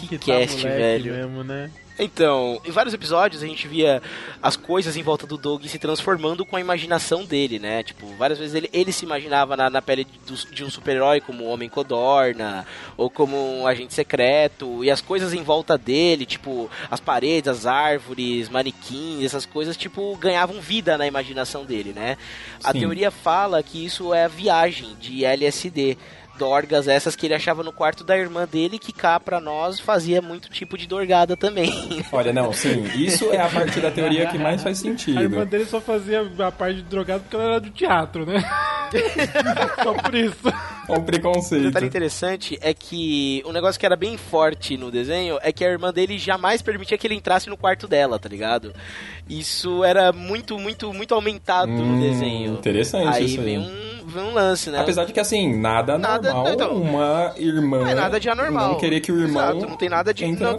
Que cast, velho. Mesmo, né? Então, em vários episódios a gente via as coisas em volta do Doug se transformando com a imaginação dele, né? Tipo, várias vezes ele se imaginava na pele de um super-herói, como o Homem Codorna, ou como um agente secreto, e as coisas em volta dele, tipo, as paredes, as árvores, manequins, essas coisas, tipo, ganhavam vida na imaginação dele, né? Sim. A teoria fala que isso é a viagem de LSD, dorgas essas que ele achava no quarto da irmã dele, que cá pra nós fazia muito tipo de dorgada também. Olha, não, sim, isso é a parte da teoria que mais faz sentido. A irmã dele só fazia a parte de drogada porque ela era do teatro, né? Só por isso. É um preconceito. O detalhe interessante é que um negócio que era bem forte no desenho é que a irmã dele jamais permitia que ele entrasse no quarto dela, tá ligado? Isso era muito, muito, muito aumentado no desenho. Interessante aí isso aí. Vem um lance, né? Apesar de que, assim, nada normal, então, uma irmã... Não é nada de anormal. Não querer que o irmão... Exato, não tem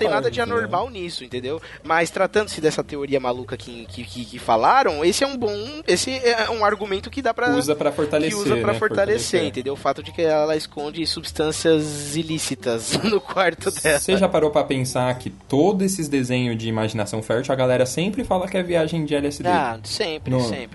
nada de anormal nisso, entendeu? Mas tratando-se dessa teoria maluca que falaram, esse é um argumento que dá pra... Usa pra fortalecer, entendeu? O fato de que ela esconde substâncias ilícitas no quarto dela. Você já parou pra pensar que todo esse desenho de imaginação fértil, a galera sempre fala que é viagem de LSD? Ah, sempre.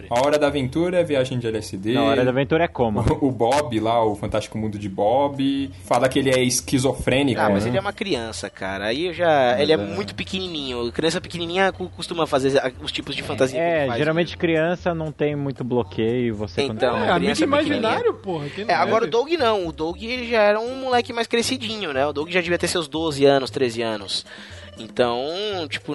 A Hora da Aventura é viagem de LSD. Na Hora da Aventura é como? O Bob lá, o Fantástico Mundo de Bob, fala que ele é esquizofrênico. Ah, mas ele é uma criança, cara. Aí eu já... Ele é muito pequenininho. Criança pequenininha costuma fazer os tipos de fantasia que faz. Geralmente criança não tem muito bloqueio. Você então, amigo imaginário, porra. Agora o Doug não. O Doug ele já era um moleque mais crescidinho, né? O Doug já devia ter seus 12 anos, 13 anos. Então, tipo,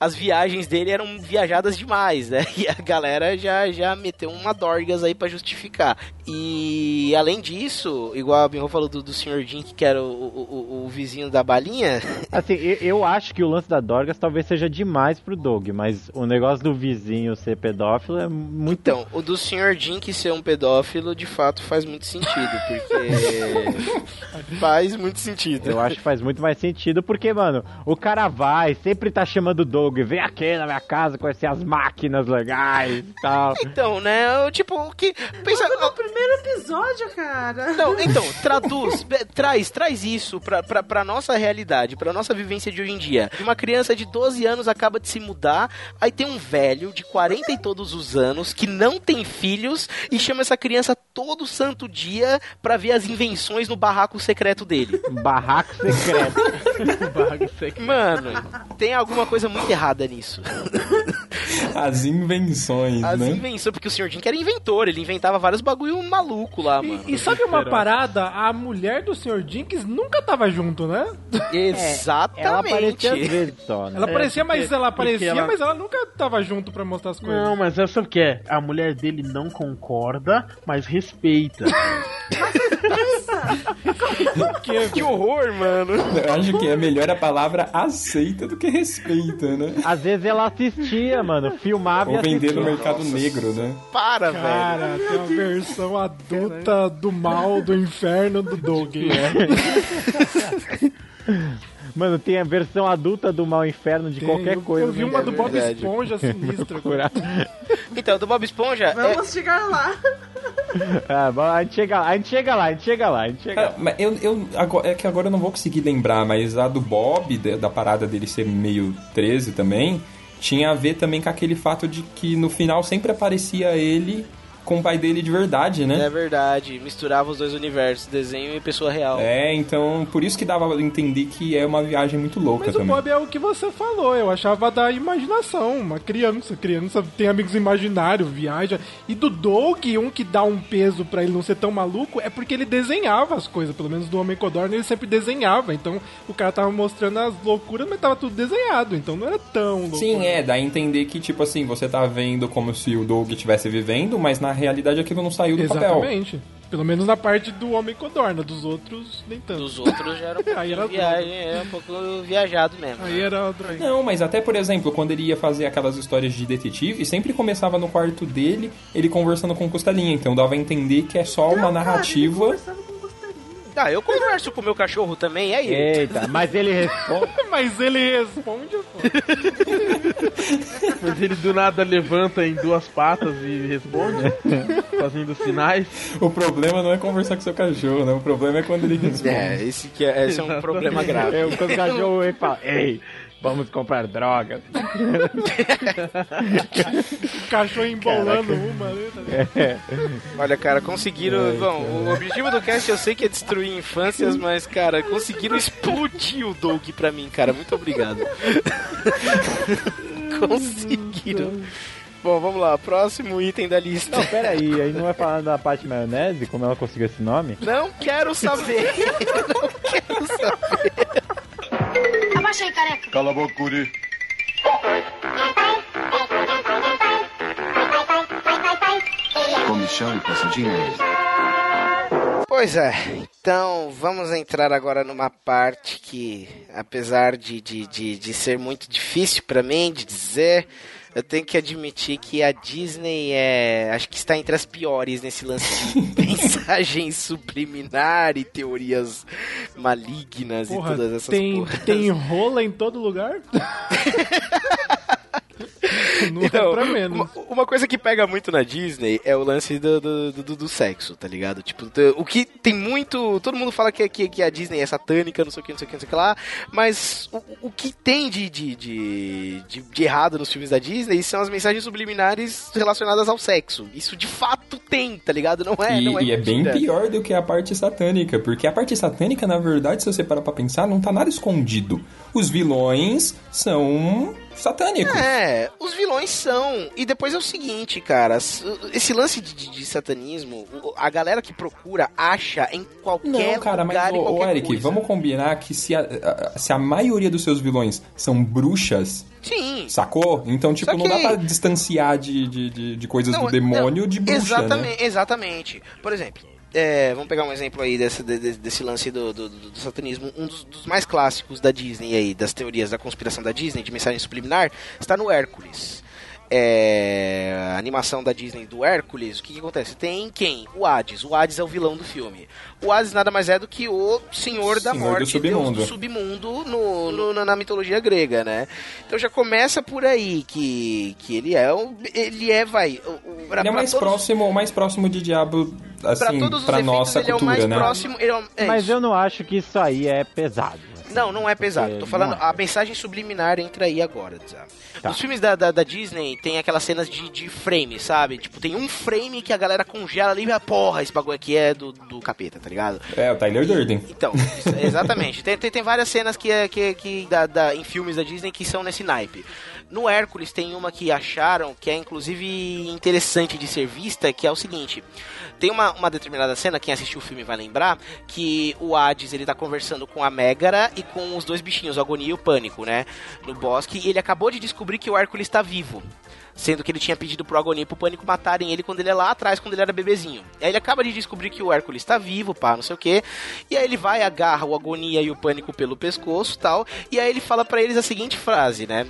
as viagens dele eram viajadas demais, né? E a galera já meteu uma dorgas aí pra justificar. E, além disso, igual a Binho falou do Sr. Dink, que era o vizinho da balinha... Assim, eu acho que o lance da dorgas talvez seja demais pro Doug, mas o negócio do vizinho ser pedófilo é muito... Então, o do Sr. Dink ser um pedófilo, de fato, faz muito sentido, porque... faz muito sentido. Eu acho que faz muito mais sentido, porque mano, o cara vai, sempre tá chamando o Doug, vem aqui na minha casa conhecer as máquinas legais e tal. Então, né, eu, tipo, que... Pensa... No primeiro episódio, cara. Não, então, traz isso pra nossa realidade, pra nossa vivência de hoje em dia. Uma criança de 12 anos acaba de se mudar, aí tem um velho de 40 e todos os anos, que não tem filhos, e chama essa criança todo santo dia pra ver as invenções no barraco secreto dele. Barraco secreto. barra seca. Mano, tem alguma coisa muito errada nisso. As invenções, né? As invenções, porque o Sr. Dink era inventor, ele inventava vários bagulho maluco lá, mano. E sabe uma parada? A mulher do Sr. Dink nunca tava junto, né? Exatamente. Ela aparecia às vezes só, né? Ela aparecia, mas ela aparecia, mas ela nunca tava junto pra mostrar as coisas. Não, mas sabe o que é? A mulher dele não concorda, mas respeita. Que horror, mano. Eu acho que é melhor a palavra aceita do que respeita, né? Às vezes ela assistia, mano, filmava ou vender no mercado negro, né? Para, cara, velho. Cara, tem uma versão adulta do mal, do inferno do Doug, né? Mano, tem a versão adulta do mal inferno de qualquer coisa. Eu vi uma do Bob Esponja sinistra. Então, do Bob Esponja... Vamos chegar lá. A gente chega lá. Mas agora, é que agora eu não vou conseguir lembrar, mas a do Bob, da parada dele ser meio 13 também, tinha a ver também com aquele fato de que no final sempre aparecia ele com o pai dele de verdade, né? É verdade, misturava os dois universos, desenho e pessoa real. É, então, por isso que dava a entender que é uma viagem muito louca. Mas também. Mas o Bob é o que você falou, eu achava da imaginação, uma criança tem amigos imaginários, viaja, e do Doug, um que dá um peso pra ele não ser tão maluco, é porque ele desenhava as coisas, pelo menos do Homem Codorna ele sempre desenhava, então o cara tava mostrando as loucuras, mas tava tudo desenhado, então não era tão louco. Sim, dá a entender que, tipo assim, você tá vendo como se o Doug estivesse vivendo, mas na realidade aquilo não saiu do papel. Exatamente. Pelo menos na parte do Homem Codorna, dos outros nem tanto. Dos outros já era um pouco viajado mesmo. Aí era droga. Não, mas até, por exemplo, quando ele ia fazer aquelas histórias de detetive, sempre começava no quarto dele, ele conversando com Costelinha, então dava a entender que é só uma narrativa... Ah, eu converso com o meu cachorro também, é isso. Eita, mas ele responde. Pô. Mas ele do nada levanta em duas patas e responde, fazendo sinais. O problema não é conversar com seu cachorro, né? O problema é quando ele responde. Esse é um problema grave. Quando o cachorro ele fala, ei, vamos comprar drogas. O cachorro embolando uma ali, tá ligado? Olha, cara, conseguiram... Bom, o objetivo do cast eu sei que é destruir infâncias, mas, cara, conseguiram explodir o Doug pra mim, cara. Muito obrigado. Conseguiram. Bom, vamos lá, próximo item da lista. Não, peraí, a gente não vai falar da Pathy Maionese, como ela conseguiu esse nome? Não quero saber. Abaixa aí, careca. Cala a boca, guri. Comichão e passadinha. Pois é, então vamos entrar agora numa parte que, apesar de ser muito difícil pra mim de dizer, eu tenho que admitir que a Disney acho que está entre as piores nesse lance de mensagem subliminar e teorias malignas e todas essas coisas. Tem rola em todo lugar? Então, pra menos. Uma coisa que pega muito na Disney é o lance do sexo, tá ligado? Tipo, o que tem muito... Todo mundo fala que a Disney é satânica, não sei o que lá, mas o que tem de errado nos filmes da Disney são as mensagens subliminares relacionadas ao sexo. Isso de fato tem, tá ligado? Não é bem pior do que a parte satânica, porque a parte satânica, na verdade, se você parar pra pensar, não tá nada escondido. Os vilões são... satânicos. Os vilões são. E depois é o seguinte, cara, esse lance de satanismo, a galera que procura acha em qualquer lugar. Não, cara, lugar, mas ô Eric, coisa. Vamos combinar que se a maioria dos seus vilões são bruxas... Sim. Sacou? Então, tipo, não dá pra distanciar de coisas do demônio de bruxa, exatamente, né? Exatamente. Por exemplo... vamos pegar um exemplo aí desse lance do satanismo. Um dos mais clássicos da Disney aí, das teorias da conspiração da Disney, de mensagem subliminar, está no Hércules. A animação da Disney do Hércules, o que acontece? Tem quem? O Hades. O Hades é o vilão do filme. O Hades nada mais é do que o Senhor da Morte, Deus do Submundo na mitologia grega, né? Então já começa por aí que ele é o mais próximo de diabo, assim, pra nossa cultura, né? Mas eu não acho que isso aí é pesado. Não, não é pesado. Tô falando, a mensagem subliminar entra aí agora, sabe? Tá. Os filmes da Disney tem aquelas cenas de frame, sabe? Tipo, tem um frame que a galera congela ali e fala, porra, esse bagulho aqui é do capeta, tá ligado? É, o Tyler Durden. Então, exatamente. Tem várias cenas que em filmes da Disney que são nesse naipe. No Hércules tem uma que acharam que é inclusive interessante de ser vista, que é o seguinte, tem uma determinada cena, quem assistiu o filme vai lembrar, que o Hades, ele tá conversando com a Megara e com os dois bichinhos, o Agonia e o Pânico, né, no bosque, e ele acabou de descobrir que o Hércules tá vivo, sendo que ele tinha pedido pro Agonia e pro Pânico matarem ele quando ele é lá atrás, quando ele era bebezinho. Aí ele acaba de descobrir que o Hércules tá vivo, pá, não sei o quê, e aí ele vai, agarra o Agonia e o Pânico pelo pescoço e tal, e aí ele fala pra eles a seguinte frase, né,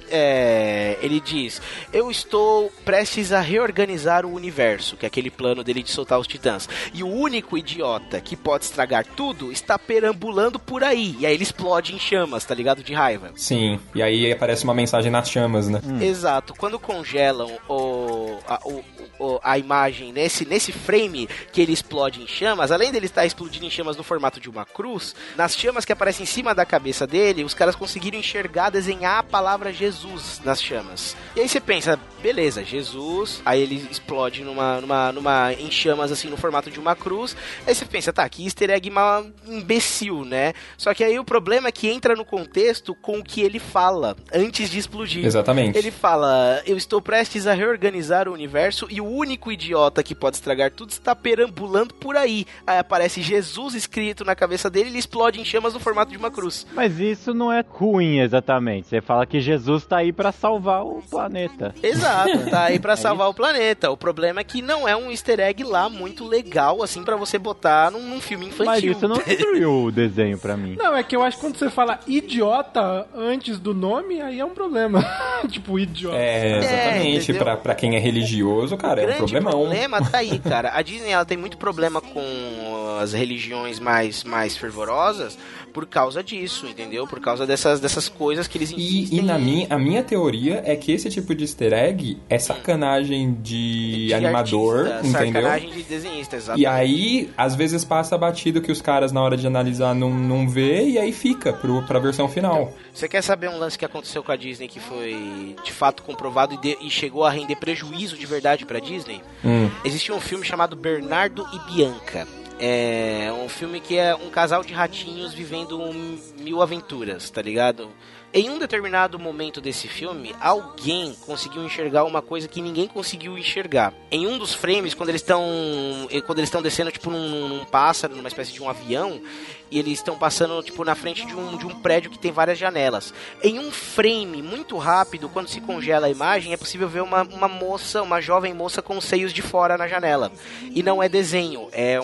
ele diz, eu estou prestes a reorganizar o universo, que é aquele plano dele de soltar os titãs, e o único idiota que pode estragar tudo está perambulando por aí, e aí ele explode em chamas, tá ligado, de raiva. Sim, e aí aparece uma mensagem nas chamas, né. Exato, quando congela a imagem nesse frame que ele explode em chamas, além dele estar explodindo em chamas no formato de uma cruz, nas chamas que aparecem em cima da cabeça dele, os caras conseguiram enxergar, desenhar a palavra Jesus nas chamas. E aí você pensa, beleza, Jesus, aí ele explode em chamas assim no formato de uma cruz, aí você pensa, tá, que easter egg mal imbecil, né? Só que aí o problema é que entra no contexto com o que ele fala antes de explodir. Exatamente. Ele fala, eu estou prestes a reorganizar o universo e o único idiota que pode estragar tudo está perambulando por aí. Aí aparece Jesus escrito na cabeça dele e ele explode em chamas no formato de uma cruz. Mas isso não é ruim exatamente. Você fala que Jesus está aí para salvar o planeta. Exato, está aí para salvar o planeta. O problema é que não é um easter egg lá muito legal, assim, para você botar num filme infantil. Mas isso não destruiu o desenho para mim. Não, é que eu acho que quando você fala idiota antes do nome, aí é um problema. Tipo, idiota. É, exatamente. Pra quem é religioso, cara, é um problemão. O problema tá aí, cara. A Disney, ela tem muito problema com as religiões mais fervorosas por causa disso, entendeu? Por causa dessas coisas que eles insistem. E a minha teoria é que esse tipo de easter egg é sacanagem de animador, artista, entendeu? Sacanagem de desenhista, exatamente. E aí, às vezes passa batido que os caras, na hora de analisar, não vê, e aí fica pra versão final. Você quer saber um lance que aconteceu com a Disney que foi, de fato, comprovado e chegou a render prejuízo de verdade pra Disney? Existia um filme chamado Bernardo e Bianca. É um filme que é um casal de ratinhos vivendo 1000 aventuras, tá ligado? Em um determinado momento desse filme, alguém conseguiu enxergar uma coisa que ninguém conseguiu enxergar. Em um dos frames, quando eles estão descendo tipo num pássaro, numa espécie de um avião, e eles estão passando tipo na frente de um prédio que tem várias janelas. Em um frame muito rápido, quando se congela a imagem, é possível ver uma jovem moça com os seios de fora na janela. E não é desenho, é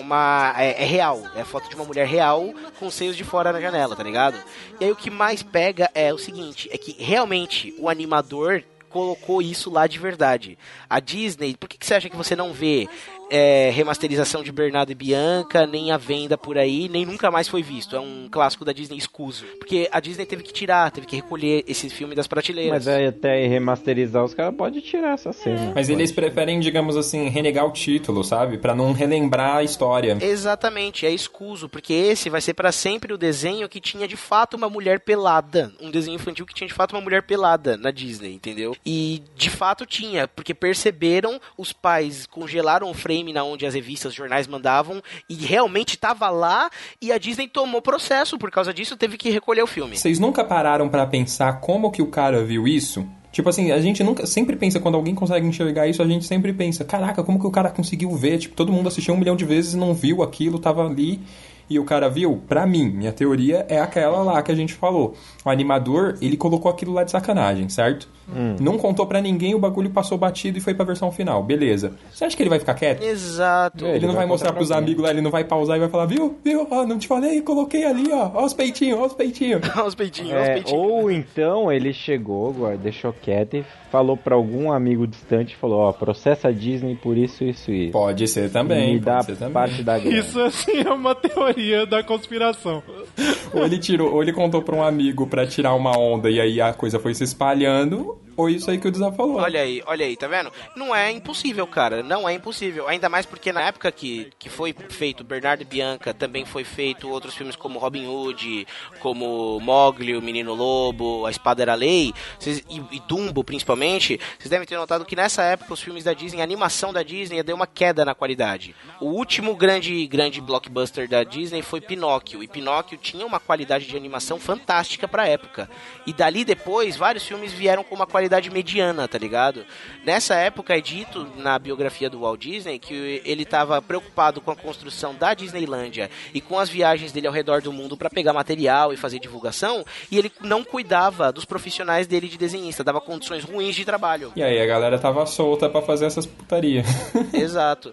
real, é a foto de uma mulher real com os seios de fora na janela, tá ligado? E aí o que mais pega é o seguinte, é que realmente o animador colocou isso lá de verdade. A Disney, por que você acha que você não vê remasterização de Bernardo e Bianca, nem a venda por aí, nem nunca mais foi visto? É um clássico da Disney escuso. Porque a Disney teve que recolher esse filme das prateleiras. Mas aí até remasterizar, os caras podem tirar essa cena. Mas eles preferem, digamos assim, renegar o título, sabe? Pra não relembrar a história. Exatamente, é escuso, porque esse vai ser pra sempre o desenho que tinha de fato uma mulher pelada. Um desenho infantil que tinha de fato uma mulher pelada na Disney, entendeu? E de fato tinha, porque perceberam, os pais congelaram o frame na onde as revistas, os jornais mandavam, e realmente tava lá, e a Disney tomou processo por causa disso, teve que recolher o filme. Vocês nunca pararam pra pensar como que o cara viu isso? Tipo assim, a gente sempre pensa, quando alguém consegue enxergar isso, a gente sempre pensa, caraca, como que o cara conseguiu ver? Tipo, todo mundo assistiu 1 milhão de vezes e não viu aquilo, tava ali, e o cara viu. Pra mim, minha teoria é aquela lá que a gente falou. O animador, ele colocou aquilo lá de sacanagem, certo? Não contou pra ninguém, o bagulho passou batido e foi pra versão final, beleza. Você acha que ele vai ficar quieto? Exato. Ele não vai mostrar pros amigos lá, ele não vai pausar e vai falar, viu, ó, não te falei, coloquei ali, ó os peitinhos, ó os peitinhos. Ou então ele chegou, deixou quieto e falou pra algum amigo distante, falou, processa a Disney por isso. Pode ser também. E dá parte da grana. Isso assim é uma teoria da conspiração. Ou ele contou pra um amigo pra tirar uma onda e aí a coisa foi se espalhando, Foi isso aí que o Dizá falou. Olha aí, tá vendo? Não é impossível, cara. Não é impossível. Ainda mais porque na época que foi feito Bernardo e Bianca, também foi feito outros filmes como Robin Hood, como Mowgli, o Menino Lobo, A Espada Era a Lei, e Dumbo, principalmente. Vocês devem ter notado que nessa época os filmes da Disney, a animação da Disney, deu uma queda na qualidade. O último grande blockbuster da Disney foi Pinóquio. E Pinóquio tinha uma qualidade de animação fantástica pra época. E dali depois, vários filmes vieram com uma qualidade mediana, tá ligado? Nessa época é dito na biografia do Walt Disney que ele estava preocupado com a construção da Disneylândia e com as viagens dele ao redor do mundo para pegar material e fazer divulgação, e ele não cuidava dos profissionais dele de desenhista, dava condições ruins de trabalho. E aí a galera tava solta para fazer essas putarias. Exato.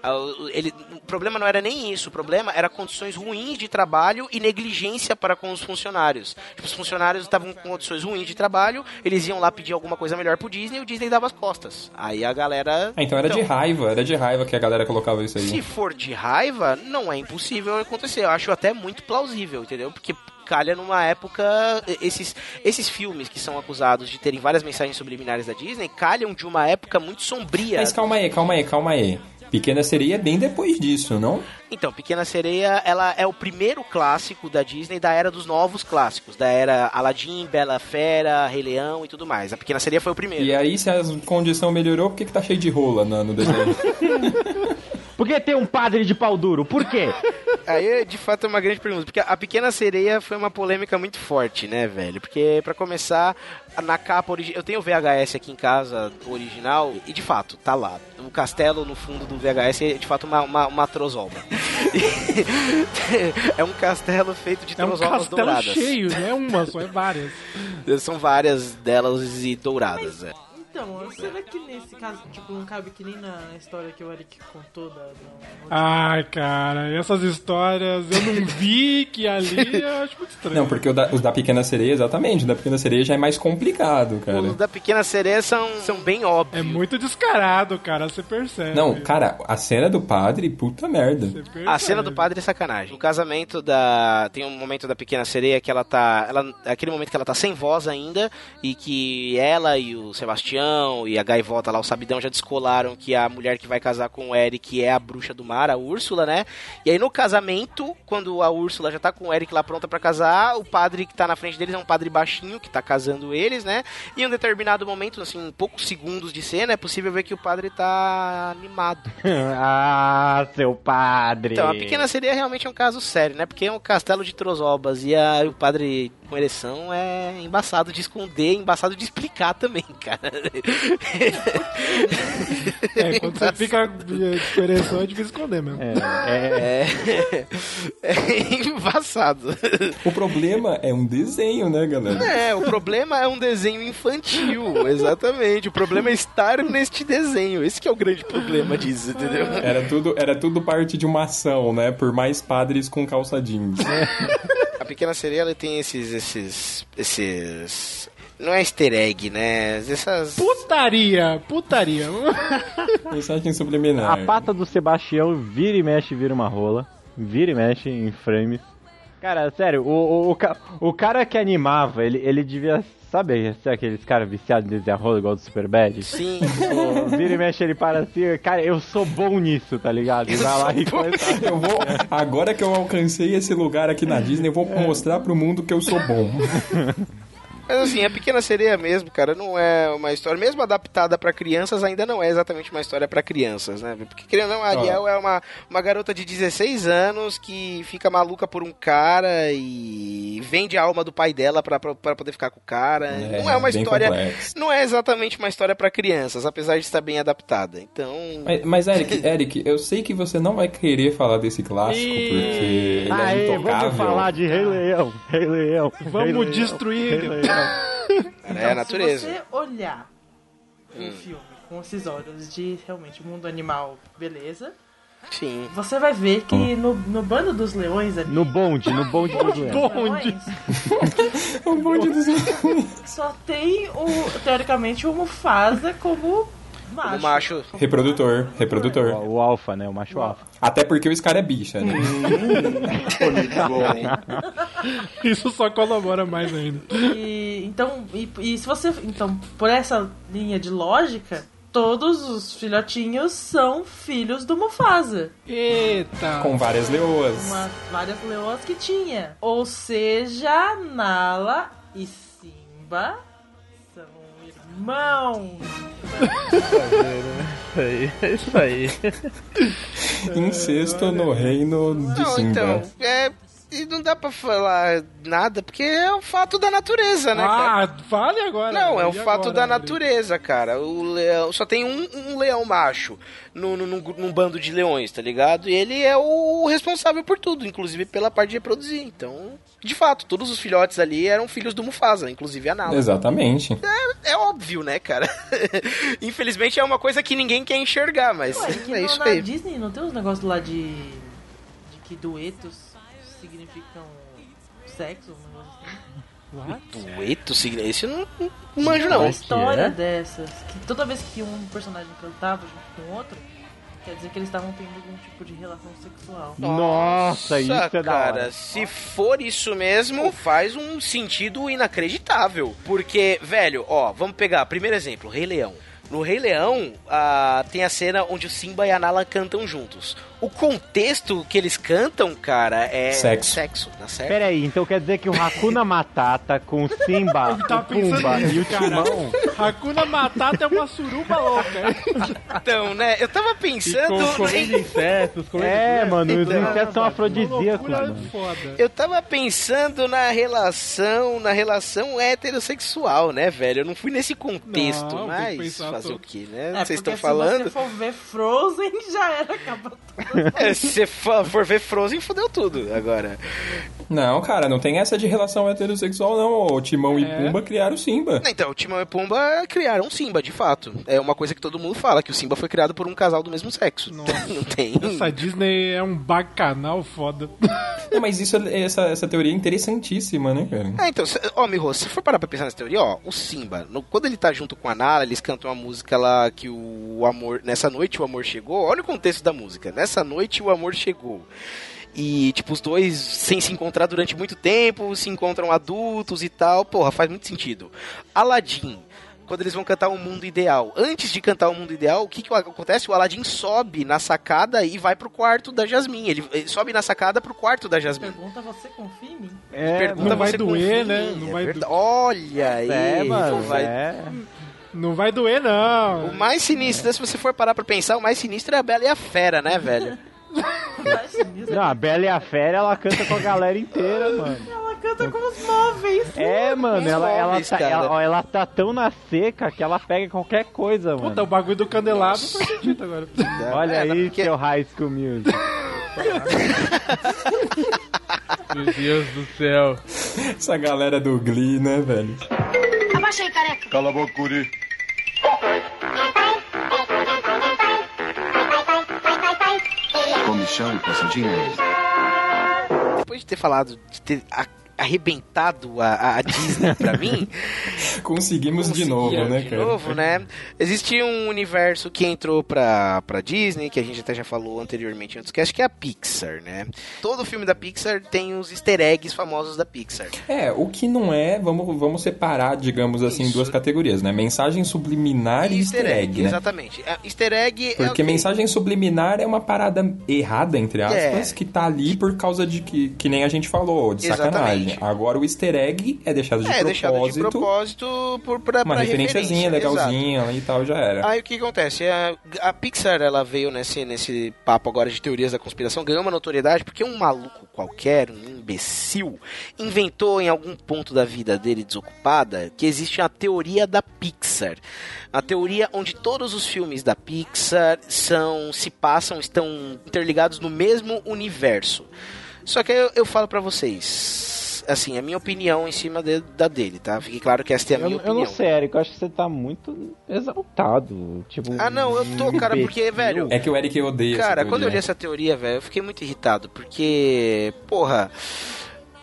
O problema não era nem isso, o problema era condições ruins de trabalho e negligência para com os funcionários. Tipo, os funcionários estavam com condições ruins de trabalho, eles iam lá pedir alguma coisa melhor pro Disney e o Disney dava as costas. Aí a galera... Ah, então era de raiva que a galera colocava isso aí. Se for de raiva, não é impossível acontecer. Eu acho até muito plausível, entendeu? Porque... calha numa época, esses filmes que são acusados de terem várias mensagens subliminares da Disney, calham de uma época muito sombria. Mas calma aí. Pequena Sereia é bem depois disso, não? Então, Pequena Sereia, ela é o primeiro clássico da Disney da era dos novos clássicos, da era Aladdin, Bela Fera, Rei Leão e tudo mais. A Pequena Sereia foi o primeiro. E aí, se a condição melhorou, por que tá cheio de rola no desenho? Por que tem um padre de pau duro? Por quê? Aí, de fato, é uma grande pergunta. Porque a Pequena Sereia foi uma polêmica muito forte, né, velho? Porque, pra começar, na capa original... Eu tenho o VHS aqui em casa, original, e, de fato, tá lá. O castelo no fundo do VHS é, de fato, uma trozoba. É um castelo feito de trozobas douradas. É um castelo cheio, não é uma só, é várias. São várias delas e douradas, é. Então, será que nesse caso, tipo, não cabe que nem na história que o Eric contou Ai, cara, essas histórias eu não vi que ali eu acho muito estranho. Não, porque os da Pequena Sereia, exatamente, o da Pequena Sereia já é mais complicado, cara. Os da Pequena Sereia são bem óbvios. É muito descarado, cara, você percebe. Não, cara, a cena do padre, puta merda. A cena do padre é sacanagem. O casamento da... Tem um momento da Pequena Sereia que ela tá... Aquele momento que ela tá sem voz ainda e que ela e o Sebastião e a gaivota lá, o Sabidão, já descolaram que a mulher que vai casar com o Eric é a bruxa do mar, a Úrsula, né? E aí no casamento, quando a Úrsula já tá com o Eric lá pronta pra casar, o padre que tá na frente deles é um padre baixinho que tá casando eles, né? E em um determinado momento, assim, poucos segundos de cena, é possível ver que o padre tá animado. Ah, seu padre! Então, a Pequena Sereia realmente é um caso sério, né? Porque é um castelo de trozobas e o padre com ereção é embaçado de esconder, embaçado de explicar também, cara. É, quando você fica com ereção é difícil esconder mesmo. É embaçado. O problema é um desenho, né, galera? O problema é um desenho infantil, exatamente. O problema é estar neste desenho. Esse que é o grande problema disso, entendeu? Era tudo parte de uma ação, né? Por mais padres com calça jeans. A Pequena Sereia, ela tem esses... Não é easter egg, né? Essas... Putaria. Mensagem subliminar. A pata do Sebastião vira e mexe, vira uma rola. Vira e mexe em frames. Cara, sério, o cara que animava, ele devia... Sabe aqueles caras viciados em desenhar rola igual do Superbad? Sim. Tipo, vira e mexe, ele para assim, cara, eu sou bom nisso, tá ligado? E vai lá e começa. Eu vou, agora que eu alcancei esse lugar aqui na Disney, eu vou mostrar pro mundo que eu sou bom. Mas assim, a Pequena Sereia mesmo, cara, não é uma história... Mesmo adaptada pra crianças, ainda não é exatamente uma história pra crianças, né? Porque, querendo ou não, a Ariel é uma garota de 16 anos que fica maluca por um cara e vende a alma do pai dela pra poder ficar com o cara. Não é uma história... Complexo. Não é exatamente uma história pra crianças, apesar de estar bem adaptada. Então... Mas Eric, eu sei que você não vai querer falar desse clássico, porque ele é intocável. Vamos falar de Rei Leão. Vamos destruir Rei Leão. Então, é a natureza. Se você olhar um filme com esses olhos de realmente mundo animal, beleza? Sim. Você vai ver que no bando dos leões ali... No bonde dos leões. O bonde dos leões. Só tem, teoricamente, o Mufasa como macho. O macho. Reprodutor. O alfa, né? O macho alfa. Até porque o Scar é bicha, né? Isso só colabora mais ainda. E... Então, e se você... Então, por essa linha de lógica, todos os filhotinhos são filhos do Mufasa. Eita! Com várias leoas. Várias leoas que tinha. Ou seja, Nala e Simba são irmãos. É isso aí. Incesto no reino de Simba. Então, e não dá pra falar nada, porque é um fato da natureza, né, cara? Ah, fale agora. Não, é um fato agora, da natureza, cara. O leão, só tem um leão macho num bando de leões, tá ligado? E ele é o responsável por tudo, inclusive pela parte de reproduzir. Então, de fato, todos os filhotes ali eram filhos do Mufasa, inclusive a Nala. Exatamente. É óbvio, né, cara? Infelizmente é uma coisa que ninguém quer enxergar, mas ué, que é isso aí. Na Disney não tem uns negócios lá de que duetos significam sexo? Dueto? Isso eu não manjo, não. É uma história dessas, que toda vez que um personagem cantava junto com o outro, quer dizer que eles estavam tendo algum tipo de relação sexual. Nossa, isso é da hora. Cara, se for isso mesmo, faz um sentido inacreditável. Porque, velho, ó, vamos pegar, primeiro exemplo, Rei Leão. No Rei Leão, tem a cena onde o Simba e a Nala cantam juntos. O contexto que eles cantam, cara, é sexo, tá certo? Peraí, então quer dizer que o Hakuna Matata com o Simba, o Pumba e o Timão... Hakuna Matata é uma suruba louca. Então, né, eu tava pensando... Com os insetos, os insetos são afrodisíacos, mano. Eu tava pensando na relação heterossexual, né, velho? Eu não fui nesse contexto, não, mas... Fazer o que, né? Vocês estão falando? Se você for ver Frozen, já era, acabou tudo. Se você for ver Frozen, fodeu tudo agora. Não, cara, não tem essa de relação heterossexual, não. O Timão e Pumba criaram o Simba. Então, o Timão e Pumba criaram o Simba, de fato. É uma coisa que todo mundo fala, que o Simba foi criado por um casal do mesmo sexo. Nossa. Não tem. Essa Disney é um bacanal foda. Não, mas isso, essa teoria é interessantíssima, né, cara? Então, ó, Miho, se for parar pra pensar nessa teoria, ó, o Simba, quando ele tá junto com a Nala, eles cantam uma música lá que o amor... Nessa noite o amor chegou. Olha o contexto da música. Nessa noite o amor chegou. E, tipo, os dois sem se encontrar durante muito tempo, se encontram adultos e tal. Porra, faz muito sentido. Aladdin, quando eles vão cantar O Mundo Ideal. Antes de cantar O Mundo Ideal, o que acontece? O Aladdin sobe na sacada e vai pro quarto da Jasmine. Ele sobe na sacada pro quarto da Jasmine. Pergunta, você confia em mim? Não vai doer, né? Não vai doer. Olha aí. Não vai doer, não. O mais sinistro, se você for parar pra pensar, o mais sinistro é a Bela e a Fera, né, velho? Não, a Bela e a Fera, ela canta com a galera inteira, mano. Ela canta com os móveis. Mano, ela tá tão na seca que ela pega qualquer coisa, mano. Puta, o bagulho do candelabro foi acredito agora. Olha aí, porque... seu High School Music. Meu Deus do céu. Essa galera do Glee, né, velho? Abaixa aí, careca. Cala a boca, Curi. Comichão e passadinha. Depois de ter falado, de ter arrebentado a Disney pra mim... Conseguimos de novo, né, cara? De novo, né? Existe um universo que entrou pra Disney, que a gente até já falou anteriormente em outros casts, que é a Pixar, né? Todo filme da Pixar tem os easter eggs famosos da Pixar. O que não é... Vamos separar, digamos assim, em duas categorias, né? Mensagem subliminar e easter egg, né? Exatamente. Easter egg... Porque mensagem subliminar é uma parada errada, entre aspas, que tá ali por causa de que nem a gente falou, de sacanagem. Agora o easter egg é deixado de propósito. Deixado de propósito pra uma referenciazinha legalzinha e tal, já era. Aí o que acontece? A Pixar, ela veio nesse papo agora de teorias da conspiração, ganhou uma notoriedade porque um maluco qualquer, um imbecil, inventou em algum ponto da vida dele desocupada que existe a teoria da Pixar. A teoria onde todos os filmes da Pixar estão interligados no mesmo universo. Só que eu falo pra vocês... Assim, a minha opinião em cima da dele, tá? Fique claro que essa é a minha opinião. Eu não sei, Eric, eu acho que você tá muito exaltado. Tipo, não, eu tô, cara, porque, velho... É que o Eric odeia essa teoria. Cara, quando eu li essa teoria, velho, eu fiquei muito irritado, porque, porra...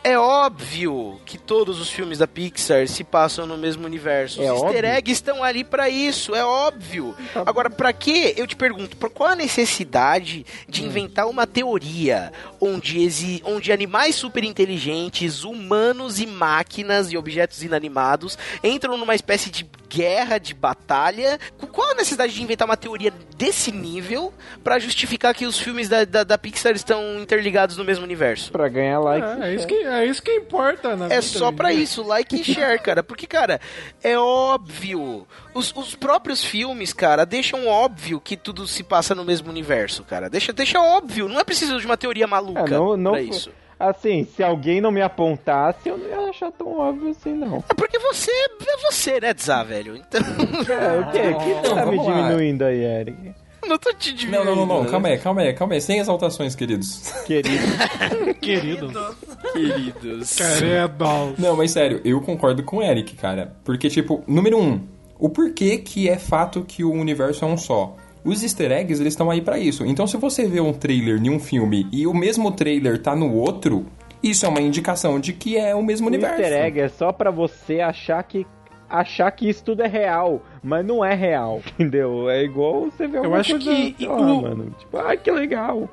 É óbvio que todos os filmes da Pixar se passam no mesmo universo. Os easter eggs estão ali pra isso, é óbvio. Agora, pra quê? Eu te pergunto, por qual a necessidade de inventar uma teoria onde animais super inteligentes, humanos e máquinas e objetos inanimados entram numa espécie de guerra, de batalha? Qual a necessidade de inventar uma teoria desse nível pra justificar que os filmes da Pixar estão interligados no mesmo universo? Pra ganhar like. É isso que importa, né? É só pra isso, like e share, cara. Porque, cara, é óbvio. Os próprios filmes, cara, deixam óbvio que tudo se passa no mesmo universo, cara. Deixa óbvio. Não é preciso de uma teoria maluca pra isso. Assim, se alguém não me apontasse, eu não ia achar tão óbvio assim, não. É porque você, né, Dzá, velho? Então... É, o quê? Quem tá me diminuindo aí, Eric? Não tô te diminuindo. Não. Calma aí. Sem exaltações, queridos. Queridos. Não, mas sério, eu concordo com o Eric, cara. Porque, tipo, número 1, o porquê que é fato que o universo é um só. Os easter eggs, eles estão aí pra isso. Então, se você vê um trailer em um filme e o mesmo trailer tá no outro, isso é uma indicação de que é o mesmo universo. O easter egg é só pra você achar que isso tudo é real, mas não é real, entendeu? É igual você ver alguma coisa... mano, tipo, ai, que legal.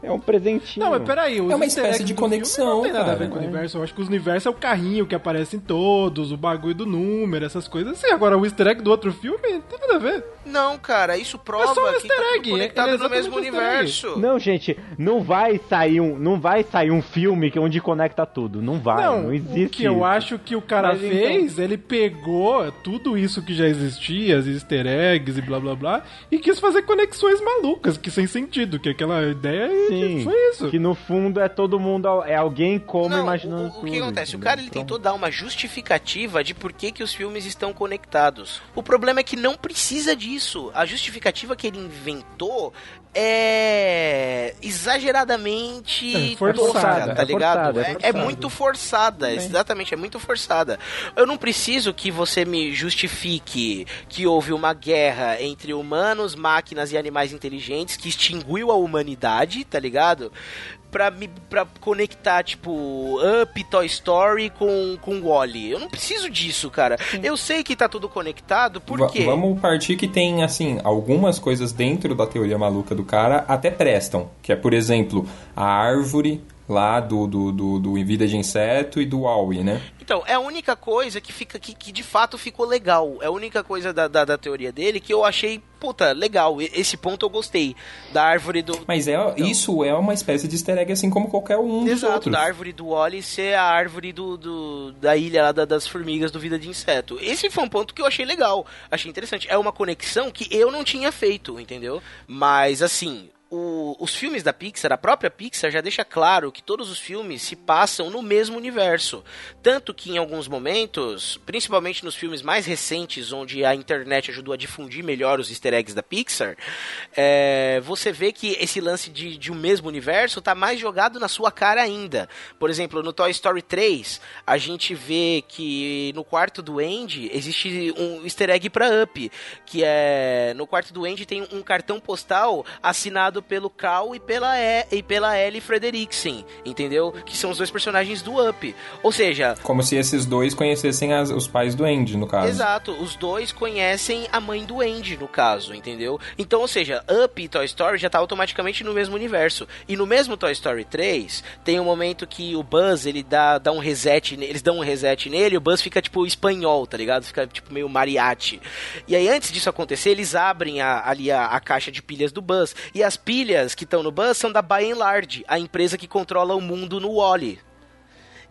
É um presentinho. Não, mas peraí. É uma espécie de conexão, não tem nada a ver com o universo. Eu acho que o universo é o carrinho que aparece em todos, o bagulho do número, essas coisas assim. Agora, o easter egg do outro filme, não tem nada a ver. Não, cara, isso prova que tá tudo conectado no mesmo universo. Não, gente, não vai sair um filme onde conecta tudo. Não existe. O que eu acho que o cara fez, ele pegou tudo isso que já existia, as easter eggs e blá, blá, blá, e quis fazer conexões malucas, que sem sentido, que aquela ideia... Sim, foi isso. Que no fundo é todo mundo, é alguém imaginando tudo. O que acontece? O cara ele tentou dar uma justificativa de por que os filmes estão conectados. O problema é que não precisa disso. A justificativa que ele inventou é exageradamente forçada, tá ligado? É muito forçada, exatamente, é muito forçada. Eu não preciso que você me justifique que houve uma guerra entre humanos, máquinas e animais inteligentes que extinguiu a humanidade, tá ligado? Pra conectar, tipo, Up, Toy Story com Wall-E. Eu não preciso disso, cara. Sim. Eu sei que tá tudo conectado, por quê? Vamos partir que tem, assim, algumas coisas dentro da teoria maluca do cara até prestam. Que é, por exemplo, a árvore lá do Vida de Inseto e do Wall-E, né? Então, é a única coisa que fica que de fato ficou legal. É a única coisa da teoria dele que eu achei, puta, legal. Esse ponto eu gostei. Da árvore do... Mas isso é uma espécie de easter egg, assim como qualquer um dos outros. Exato, da árvore do Wall-E ser a árvore da ilha lá das formigas do Vida de Inseto. Esse foi um ponto que eu achei legal. Achei interessante. É uma conexão que eu não tinha feito, entendeu? Mas, assim... Os filmes da Pixar, a própria Pixar já deixa claro que todos os filmes se passam no mesmo universo, tanto que em alguns momentos, principalmente nos filmes mais recentes, onde a internet ajudou a difundir melhor os easter eggs da Pixar, você vê que esse lance de um mesmo universo tá mais jogado na sua cara ainda. Por exemplo, no Toy Story 3 a gente vê que no quarto do Andy existe um easter egg pra Up, que é no quarto do Andy tem um cartão postal assinado pelo Cal e pela Ellie Frederiksen, entendeu? Que são os dois personagens do Up. Ou seja... Como se esses dois conhecessem os pais do Andy, no caso. Exato. Os dois conhecem a mãe do Andy, no caso, entendeu? Então, ou seja, Up e Toy Story já tá automaticamente no mesmo universo. E no mesmo Toy Story 3, tem um momento que o Buzz, ele dá um reset, eles dão um reset nele, o Buzz fica, tipo, espanhol, tá ligado? Fica, tipo, meio mariachi. E aí, antes disso acontecer, eles abrem ali a caixa de pilhas do Buzz. E as pilhas que estão no Buzz são da By and Large, a empresa que controla o mundo no Wall-E.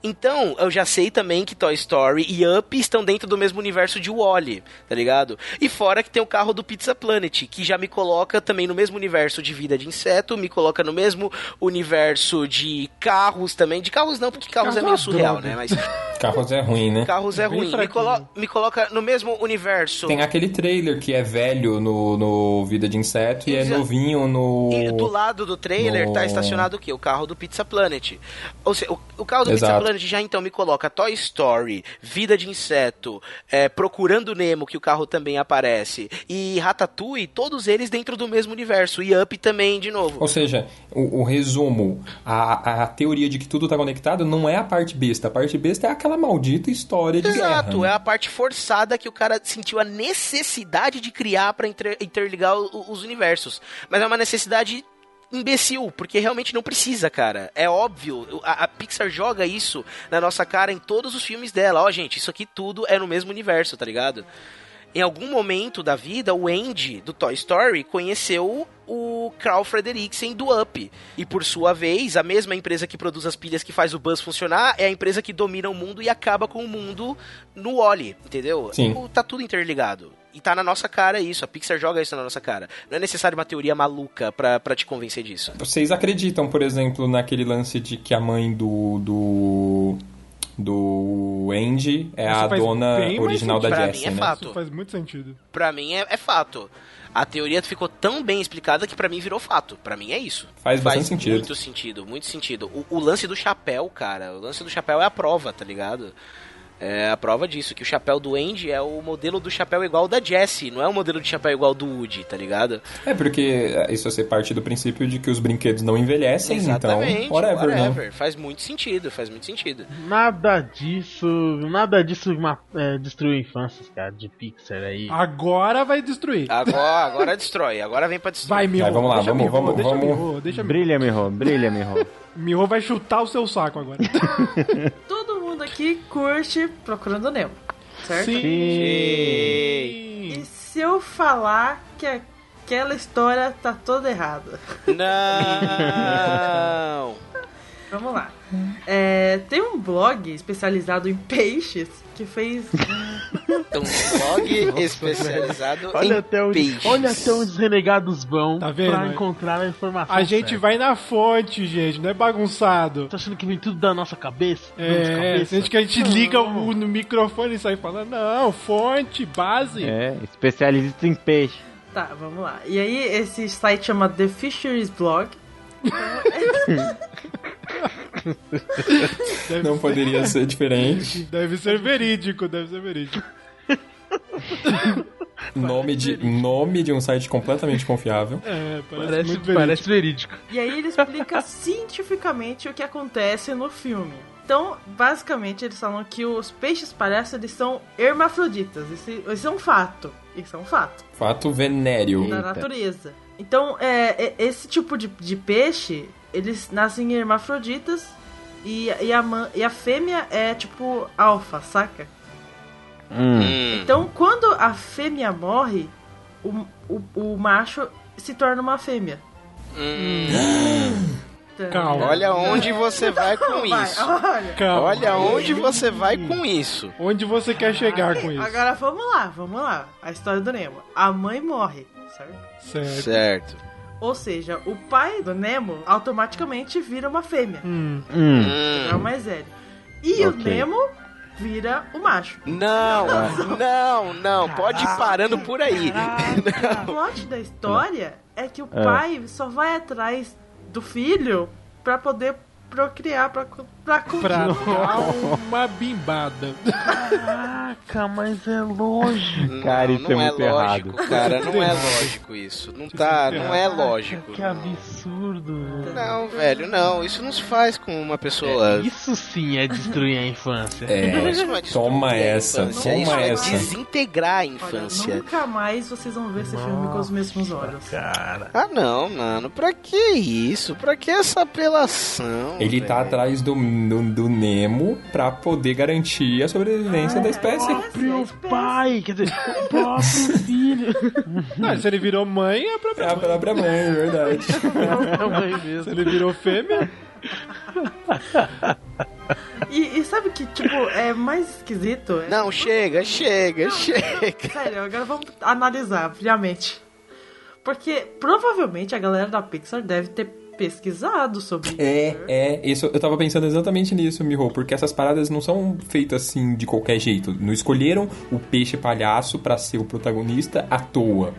Então, eu já sei também que Toy Story e Up estão dentro do mesmo universo de Wall-E, tá ligado? E fora que tem o carro do Pizza Planet, que já me coloca também no mesmo universo de Vida de Inseto, me coloca no mesmo universo de carros também. De carros não, porque carros é meio surreal, né? Mas... Carros é ruim, né? Carros é ruim. Me coloca no mesmo universo. Tem aquele trailer que é velho no Vida de Inseto e é novinho no... E do lado do trailer tá estacionado o quê? O carro do Pizza Planet. Ou seja, o carro do Pizza Planet já então me coloca Toy Story, Vida de Inseto, Procurando Nemo, que o carro também aparece, e Ratatouille, todos eles dentro do mesmo universo. E Up também, de novo. Ou seja, o resumo, a teoria de que tudo tá conectado não é a parte besta. A parte besta é aquela maldita história de guerra. Exato, né? É a parte forçada que o cara sentiu a necessidade de criar pra interligar os universos. Mas é uma necessidade... imbecil, porque realmente não precisa, cara. É óbvio, a Pixar joga isso na nossa cara em todos os filmes dela. Ó, gente, isso aqui tudo é no mesmo universo, tá ligado? Em algum momento da vida, o Andy, do Toy Story, conheceu o Carl Frederiksen, do Up. E, por sua vez, a mesma empresa que produz as pilhas que faz o Buzz funcionar é a empresa que domina o mundo e acaba com o mundo no Wall-E, entendeu? Sim. Tá tudo interligado. E tá na nossa cara isso, a Pixar joga isso na nossa cara. Não é necessário uma teoria maluca pra te convencer disso. Vocês acreditam, por exemplo, naquele lance de que a mãe do Andy é isso a dona original da Jessie, né? Pra mim é fato. Isso faz muito sentido. Pra mim é fato. A teoria ficou tão bem explicada que pra mim virou fato. Pra mim é isso. Faz bastante sentido. Muito sentido, muito sentido. O lance do chapéu, cara, o lance do chapéu é a prova, tá ligado? É a prova disso, que o chapéu do Andy é o modelo do chapéu igual da Jessie, não é o modelo de chapéu igual do Woody, tá ligado? É, porque isso é parte do princípio de que os brinquedos não envelhecem. Exatamente, então, whatever. Né? Faz muito sentido. Nada disso destruiu infâncias, cara, de Pixar aí. Agora vai destruir. Agora destrói, agora vem pra destruir. Vai, Miho. Vamos lá. Brilha, Miho. Miho vai chutar o seu saco agora. Todo mundo aqui curte Procurando Nemo, certo? Sim. E se eu falar que aquela história tá toda errada? Não! Vamos lá. Tem um blog especializado em peixes que fez... Peixes. Olha até onde os renegados vão pra encontrar a informação. A gente vai na fonte, gente, não é bagunçado. Tá achando que vem tudo da nossa cabeça? Sente que a gente liga no microfone e sai falando, não, fonte, base. Especialista em peixe. Tá, vamos lá. E aí, esse site chama The Fisheries Blog. Não poderia ser diferente. Deve ser verídico. Nome de um site completamente confiável. Parece muito verídico. E aí ele explica cientificamente o que acontece no filme. Então, basicamente, eles falam que os peixes palhaços, eles são hermafroditas. Isso é um fato. Fato venéreo. Da natureza. Então, esse tipo de peixe, eles nascem hermafroditas e a fêmea é tipo alfa, saca? Então, quando a fêmea morre, o macho se torna uma fêmea. Calma. Olha onde você vai com isso. Onde você quer chegar com isso? Agora vamos lá. A história do Nemo. A mãe morre, certo. Ou seja, o pai do Nemo automaticamente vira uma fêmea. É o mais velho. E o Nemo vira o macho. Não. Pode ir parando por aí. O plot da história é que o pai só vai atrás do filho pra poder procriar, pra continuar. Pra uma bimbada. Caraca, mas é lógico. Cara, isso não é muito lógico, errado. Cara, não é lógico isso. Não é lógico. Que absurdo. Não, velho, não. Isso não se faz com uma pessoa... isso sim é destruir a infância. Toma essa. Desintegrar a infância. Olha, nunca mais vocês vão ver esse filme com os mesmos olhos. Cara. Ah, não, mano. Pra que isso? Pra que essa apelação? Ele tá atrás do Nemo pra poder garantir a sobrevivência da espécie. O próprio pai, quer dizer, o próprio filho. Não, se ele virou mãe, é a própria mãe. É verdade. É a mãe mesmo. Se ele virou fêmea... E sabe que, tipo, é mais esquisito? Não, chega. Sério, agora vamos analisar friamente. Porque, provavelmente, a galera da Pixar deve ter pesquisado sobre isso. Isso, eu tava pensando exatamente nisso, Miho, porque essas paradas não são feitas assim de qualquer jeito. Não escolheram o peixe palhaço pra ser o protagonista à toa.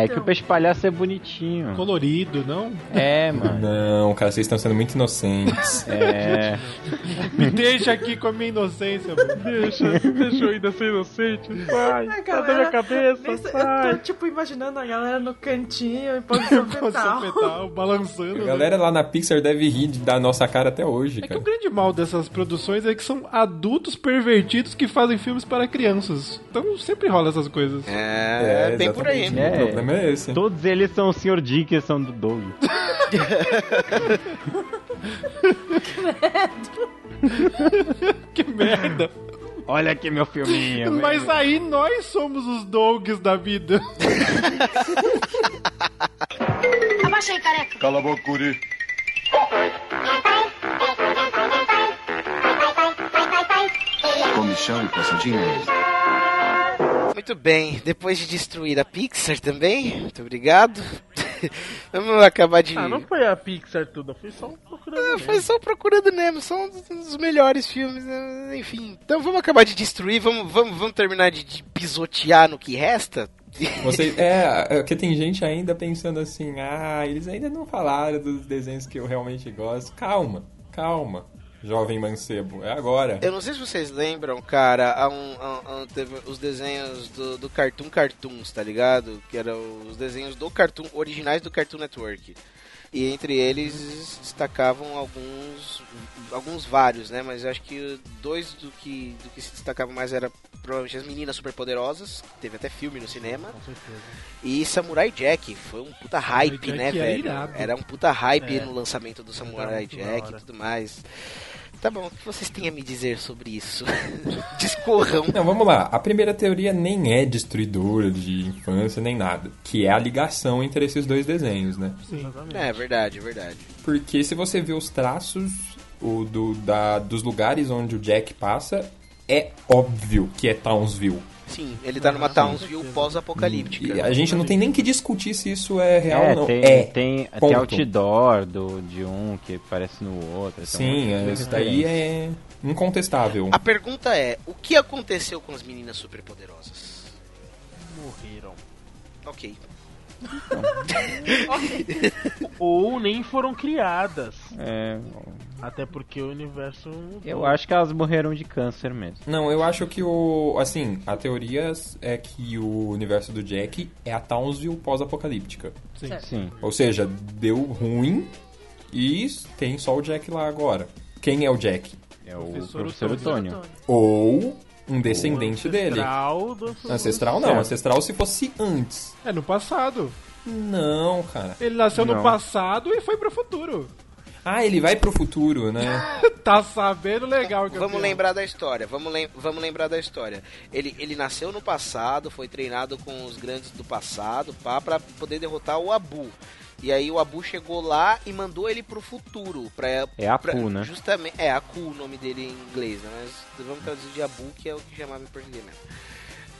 É que o peixe palhaço é bonitinho. Colorido, não? É, mano. Não, cara, vocês estão sendo muito inocentes. Me deixa aqui com a minha inocência, mano. Deixa eu ainda ser inocente. Vai, tá na minha cabeça. Eu tô, imaginando a galera no cantinho, em posição fetal, balançando. A galera lá na Pixar deve rir da nossa cara até hoje, cara. Que o grande mal dessas produções é que são adultos pervertidos que fazem filmes para crianças. Então sempre rola essas coisas. Tem por aí, né? O problema é esse. Todos eles são o Sr. Dink e são do Doug. Que merda. Olha aqui meu filminho. Mas mesmo. Aí nós somos os Dougs da vida. Abaixa aí, careca. Cala a boca, guri. Comichão e passadinha. Muito bem, depois de destruir a Pixar também, muito obrigado. Vamos acabar de... não foi a Pixar tudo, foi só o Procurando Nemo. Foi só o Procurando Nemo, são um dos melhores filmes, né? Enfim. Então vamos acabar de destruir, vamos terminar de pisotear no que resta. Porque tem gente ainda pensando assim, eles ainda não falaram dos desenhos que eu realmente gosto. Calma. Jovem mancebo, é agora. Eu não sei se vocês lembram, cara, teve os desenhos do Cartoon Cartoons, tá ligado? Que eram os desenhos do Cartoon, originais do Cartoon Network. E entre eles destacavam alguns vários, né? Mas eu acho que dois do que se destacavam mais era provavelmente as Meninas Superpoderosas, que teve até filme no cinema. Com certeza. E Samurai Jack, foi um puta hype, né, velho? Irado. Era um puta hype no lançamento do Samurai Jack e tudo mais. Tá bom, o que vocês têm a me dizer sobre isso? Discorram. Não, vamos lá. A primeira teoria nem é destruidora de infância, nem nada. Que é a ligação entre esses dois desenhos, né? Sim, exatamente. É verdade. Porque se você vê os traços dos lugares onde o Jack passa, é óbvio que é Townsville. Sim, ele tá numa Townsville pós-apocalíptica. E a gente não tem nem que discutir se isso é real ou não. Tem outdoor de um que parece no outro. Sim, isso daí é incontestável. A pergunta é, o que aconteceu com as meninas superpoderosas? Morreram. Ok. Ou nem foram criadas. Até porque o universo... Eu acho que elas morreram de câncer mesmo. Não, eu acho que a teoria é que o universo do Jack é a Townsville pós-apocalíptica. Sim. Ou seja, deu ruim e tem só o Jack lá agora. Quem é o Jack? É o professor Otônio. Ou... um descendente dele. Ancestral não. Ancestral se fosse antes. No passado. Não, cara. Ele nasceu no passado e foi pro futuro. Ele vai pro futuro, né? Tá sabendo legal. Vamos lembrar da história. Ele nasceu no passado, foi treinado com os grandes do passado pra poder derrotar o Abu. E aí o Abu chegou lá e mandou ele pro futuro. Apu, né? Justamente, Aku o nome dele em inglês, né? Mas vamos traduzir de Abu, que é o que chamava em português mesmo.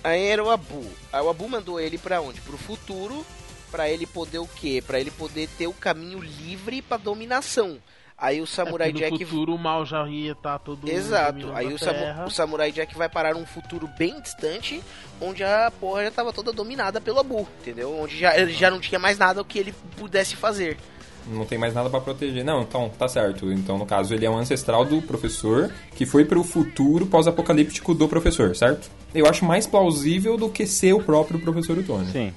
Aí era o Abu. Aí o Abu mandou ele pra onde? Pro futuro, pra ele poder o quê? Pra ele poder ter o caminho livre pra dominação. Aí o Samurai Jack... No futuro o mal já ia estar todo... Exato. Aí o Samurai Jack vai parar num futuro bem distante, onde a porra já estava toda dominada pelo Abu, entendeu? Onde já não tinha mais nada que ele pudesse fazer. Não tem mais nada pra proteger. Não, então tá certo. Então, no caso, ele é um ancestral do professor que foi pro futuro pós-apocalíptico do professor, certo? Eu acho mais plausível do que ser o próprio professor Otônio. Sim.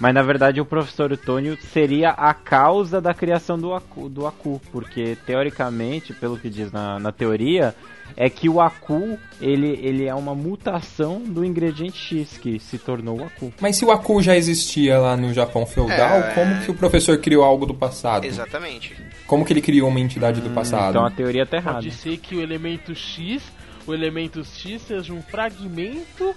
Mas, na verdade, o professor Otônio seria a causa da criação do Aku. Porque, teoricamente, pelo que diz na teoria, é que o Aku, ele é uma mutação do ingrediente X que se tornou o Aku. Mas se o Aku já existia lá no Japão feudal, como que o professor criou algo do passado? Exatamente. Como que ele criou uma entidade do passado? Então a teoria tá errada. Pode ser que o elemento X seja um fragmento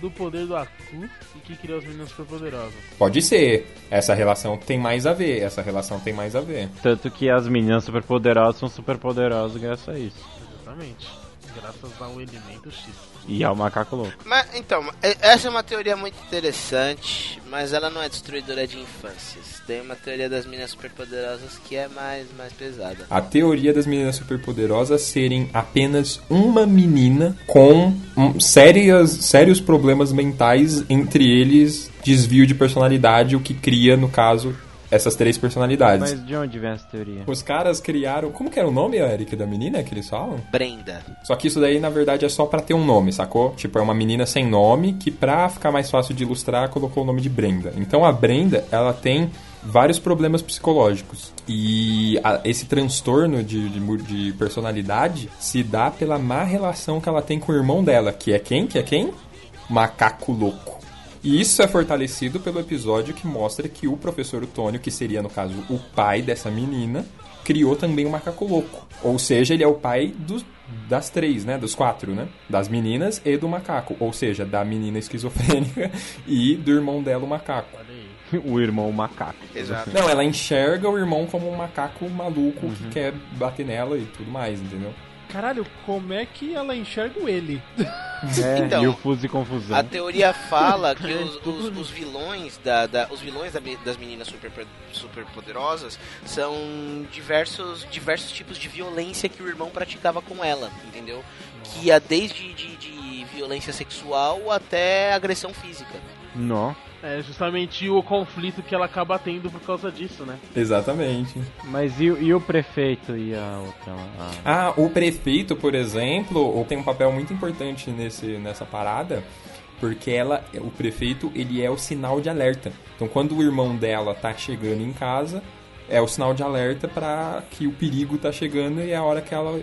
do poder do Aku e que criou as meninas superpoderosas. Pode ser. Essa relação tem mais a ver. Tanto que as meninas superpoderosas são superpoderosas graças a isso. Exatamente. Graças ao elemento X. E ao macaco louco. Mas, então, essa é uma teoria muito interessante, mas ela não é destruidora de infâncias. Tem uma teoria das meninas superpoderosas que é mais pesada. A teoria das meninas superpoderosas serem apenas uma menina com sérios problemas mentais, entre eles desvio de personalidade, o que cria, no caso, essas três personalidades. Mas de onde vem essa teoria? Os caras criaram... Como que era o nome, Eric, da menina que eles falam? Brenda. Só que isso daí, na verdade, é só pra ter um nome, sacou? Tipo, é uma menina sem nome que, pra ficar mais fácil de ilustrar, colocou o nome de Brenda. Então, a Brenda, ela tem vários problemas psicológicos. E esse transtorno de personalidade se dá pela má relação que ela tem com o irmão dela. Que é quem? Macaco louco. E isso é fortalecido pelo episódio que mostra que o professor Otônio, que seria, no caso, o pai dessa menina, criou também o macaco louco. Ou seja, ele é o pai das três, né? Dos quatro, né? Das meninas e do macaco. Ou seja, da menina esquizofrênica e do irmão dela, o macaco. O irmão macaco. Exato. Não, ela enxerga o irmão como um macaco maluco que quer bater nela e tudo mais, entendeu? Caralho, como é que ela enxerga ele? É, então, e o fuso de confusão. A teoria fala que os vilões, os vilões das meninas superpoderosas são diversos tipos de violência que o irmão praticava com ela, entendeu? Que ia desde de violência sexual até agressão física. Não. É justamente o conflito que ela acaba tendo por causa disso, né? Exatamente. Mas e o prefeito e a outra? Ah, o prefeito, por exemplo, tem um papel muito importante nessa parada, porque o prefeito, ele é o sinal de alerta. Então, quando o irmão dela tá chegando em casa, é o sinal de alerta pra que o perigo tá chegando e é a hora que ela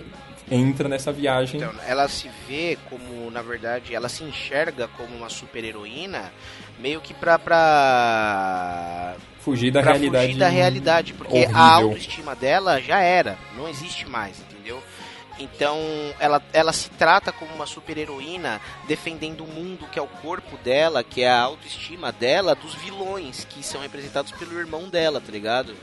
entra nessa viagem. Então, ela se vê como, na verdade, ela se enxerga como uma super-heroína, meio que pra fugir da realidade. Fugir da realidade, porque horrível. A autoestima dela já era, não existe mais, entendeu? Então, ela se trata como uma super-heroína, defendendo o mundo, que é o corpo dela, que é a autoestima dela, dos vilões que são representados pelo irmão dela, tá ligado?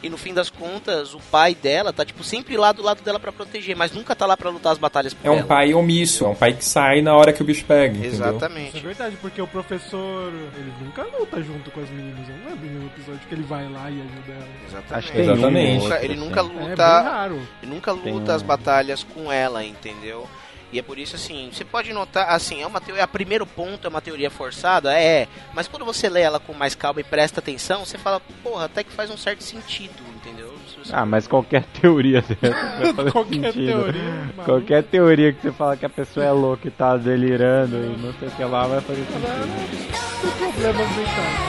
E no fim das contas, o pai dela tá, tipo, sempre lá do lado dela pra proteger, mas nunca tá lá pra lutar as batalhas por ela. É um pai omisso, é um pai que sai na hora que o bicho pega, exatamente. Entendeu? É verdade, porque o professor, ele nunca luta junto com as meninas, não lembro no episódio que ele vai lá e ajuda ela. Exatamente. Ele nunca luta as batalhas com ela, entendeu? E é por isso, assim, você pode notar, assim, é uma teoria, o primeiro ponto é uma teoria forçada, mas quando você lê ela com mais calma e presta atenção, você fala, porra, até que faz um certo sentido, entendeu? Mas qualquer teoria dessa vai fazer sentido. Qualquer teoria que você fala que a pessoa é louca e tá delirando e não sei o que lá, vai fazer sentido. Tem problemas mentais.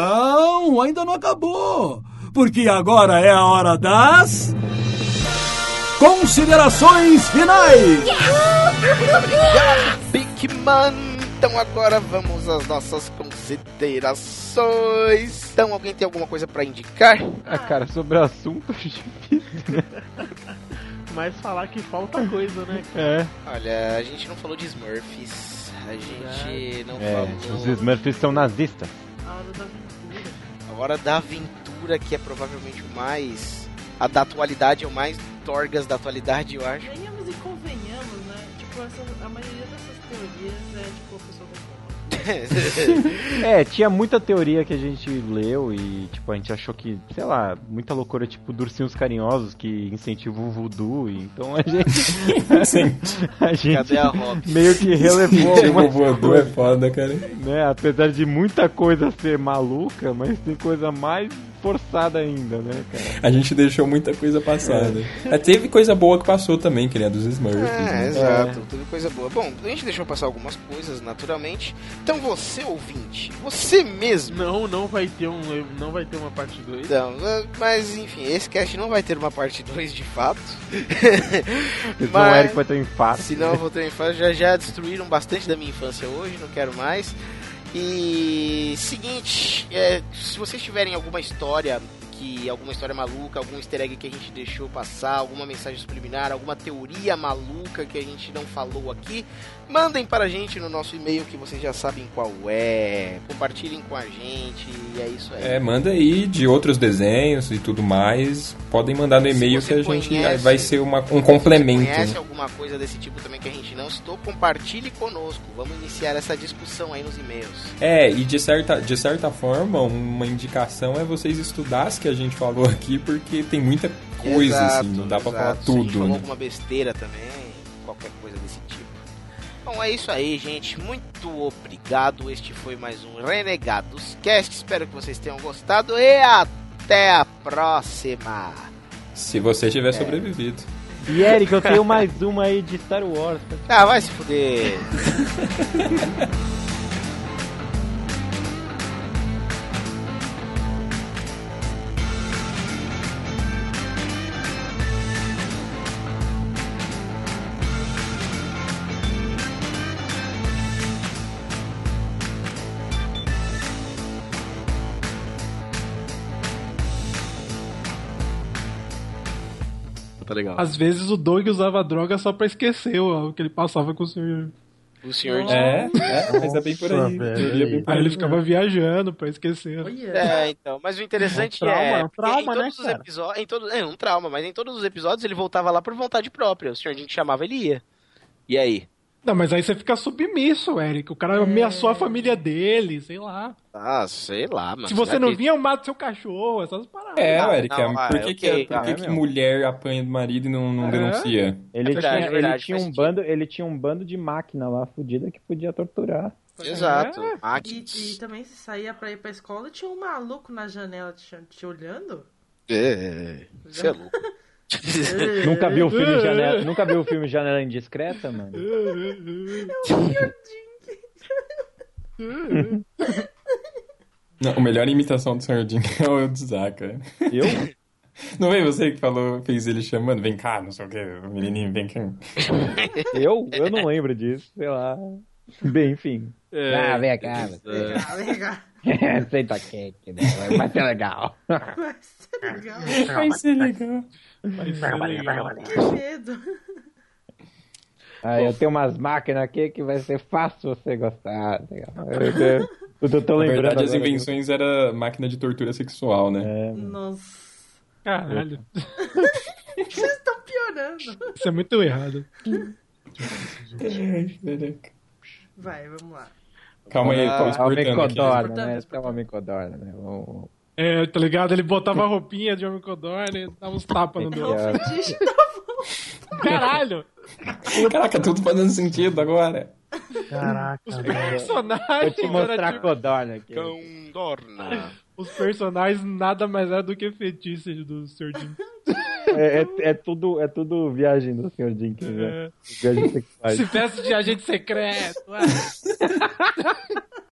Não, ainda não acabou, porque agora é a hora das considerações finais. Big Man, então agora vamos às nossas considerações. Então, alguém tem alguma coisa pra indicar? Cara, sobre o assunto é difícil. Mas falar que falta coisa, né? É. Olha, a gente não falou de Smurfs, a gente não falou... Os Smurfs são nazistas. A Hora da Aventura, que é provavelmente o mais... A da atualidade é o mais torgas da atualidade, eu acho. Venhamos e convenhamos, né? Tipo, a maioria dessas teorias é tipo a pessoa tinha muita teoria que a gente leu e, tipo, a gente achou que, sei lá, muita loucura, tipo, Ursinhos Carinhosos, que incentiva o voodoo, e então a gente... Cadê a Hobbs? Meio que relevou... O voodoo é foda, cara. Né? Apesar de muita coisa ser maluca, mas tem coisa mais forçada ainda, né, cara? A gente deixou muita coisa passada. Teve coisa boa que passou também, que nem a dos Smurfs. Exato. Teve coisa boa. Bom, a gente deixou passar algumas coisas, naturalmente. Então você, ouvinte, você mesmo... Não vai ter uma parte 2. Então, mas, enfim, esse cast não vai ter uma parte 2, de fato. Senão o Eric vai ter um infarto. Senão eu vou ter um infarto. Já destruíram bastante da minha infância hoje, não quero mais. E seguinte, se vocês tiverem alguma história que alguma história maluca, algum easter egg que a gente deixou passar, alguma mensagem subliminar, alguma teoria maluca que a gente não falou aqui, mandem para a gente no nosso e-mail, que vocês já sabem qual é. Compartilhem com a gente, e é isso aí. É, manda aí de outros desenhos e tudo mais. Podem mandar no e-mail que a gente vai ser um complemento. Se você conhece alguma coisa desse tipo também que a gente não citou, compartilhe conosco. Vamos iniciar essa discussão aí nos e-mails. É, e de certa forma, uma indicação é vocês estudar as que a gente falou aqui, porque tem muita coisa, exato, assim, não dá pra falar tudo. Se a gente falou alguma besteira também, qualquer coisa desse tipo. Bom, é isso aí, gente. Muito obrigado. Este foi mais um Renegados Cast. Espero que vocês tenham gostado e até a próxima. Se você tiver sobrevivido. E Eric, eu tenho mais uma aí de Star Wars. Ah, vai se fuder. Tá legal. Às vezes o Doug usava droga só pra esquecer o que ele passava com o senhor. O senhor Dink. Mas é bem por aí. Aí ele ficava viajando pra esquecer. Então. Mas o interessante trauma, em todos, né, os episódios. Um trauma, mas em todos os episódios ele voltava lá por vontade própria. O senhor Dink chamava, ele ia. E aí? Não, mas aí você fica submisso, Eric. O cara ameaçou a família dele, sei lá. Ah, sei lá, mano. Se você não vinha, eu mato seu cachorro, essas paradas. Eric, por que mulher apanha do marido e não denuncia? Ele tinha um bando de máquina lá, fodida, que podia torturar. Exato. E também se saía pra ir pra escola, tinha um maluco na janela te olhando. Você é louco. Nunca viu o filme Janela Indiscreta, mano? É o Sr. Dink. Não, a melhor imitação do Sr. Dink é o do Zaka. Eu? Não veio você que falou, fez ele chamando, vem cá, não sei o que, menininho, vem cá. Eu não lembro disso, sei lá. Bem, enfim. Vem cá, vem cá. Aceita cake, né? Vai ser legal. Vai ser legal. Que medo. Eu tenho umas máquinas aqui que vai ser fácil você gostar. Eu tô lembrando. Na verdade, as invenções era máquina de tortura sexual, né? Nossa. Caralho. Vocês estão piorando. Isso é muito errado. Vai, vamos lá. Calma aí, tá exportando. Né? Tá ligado? Ele botava a roupinha de homem codorna e dava uns tapas no meu. Caralho! Caraca, tudo fazendo sentido agora. Caraca. Os personagens... Vou te mostrar a codorna aqui. Condorna. Os personagens nada mais era do que fetiche do Sr. Dink. É tudo viagem do Sr. Dink, né? Viagem sexual. Se peça de agente secreto.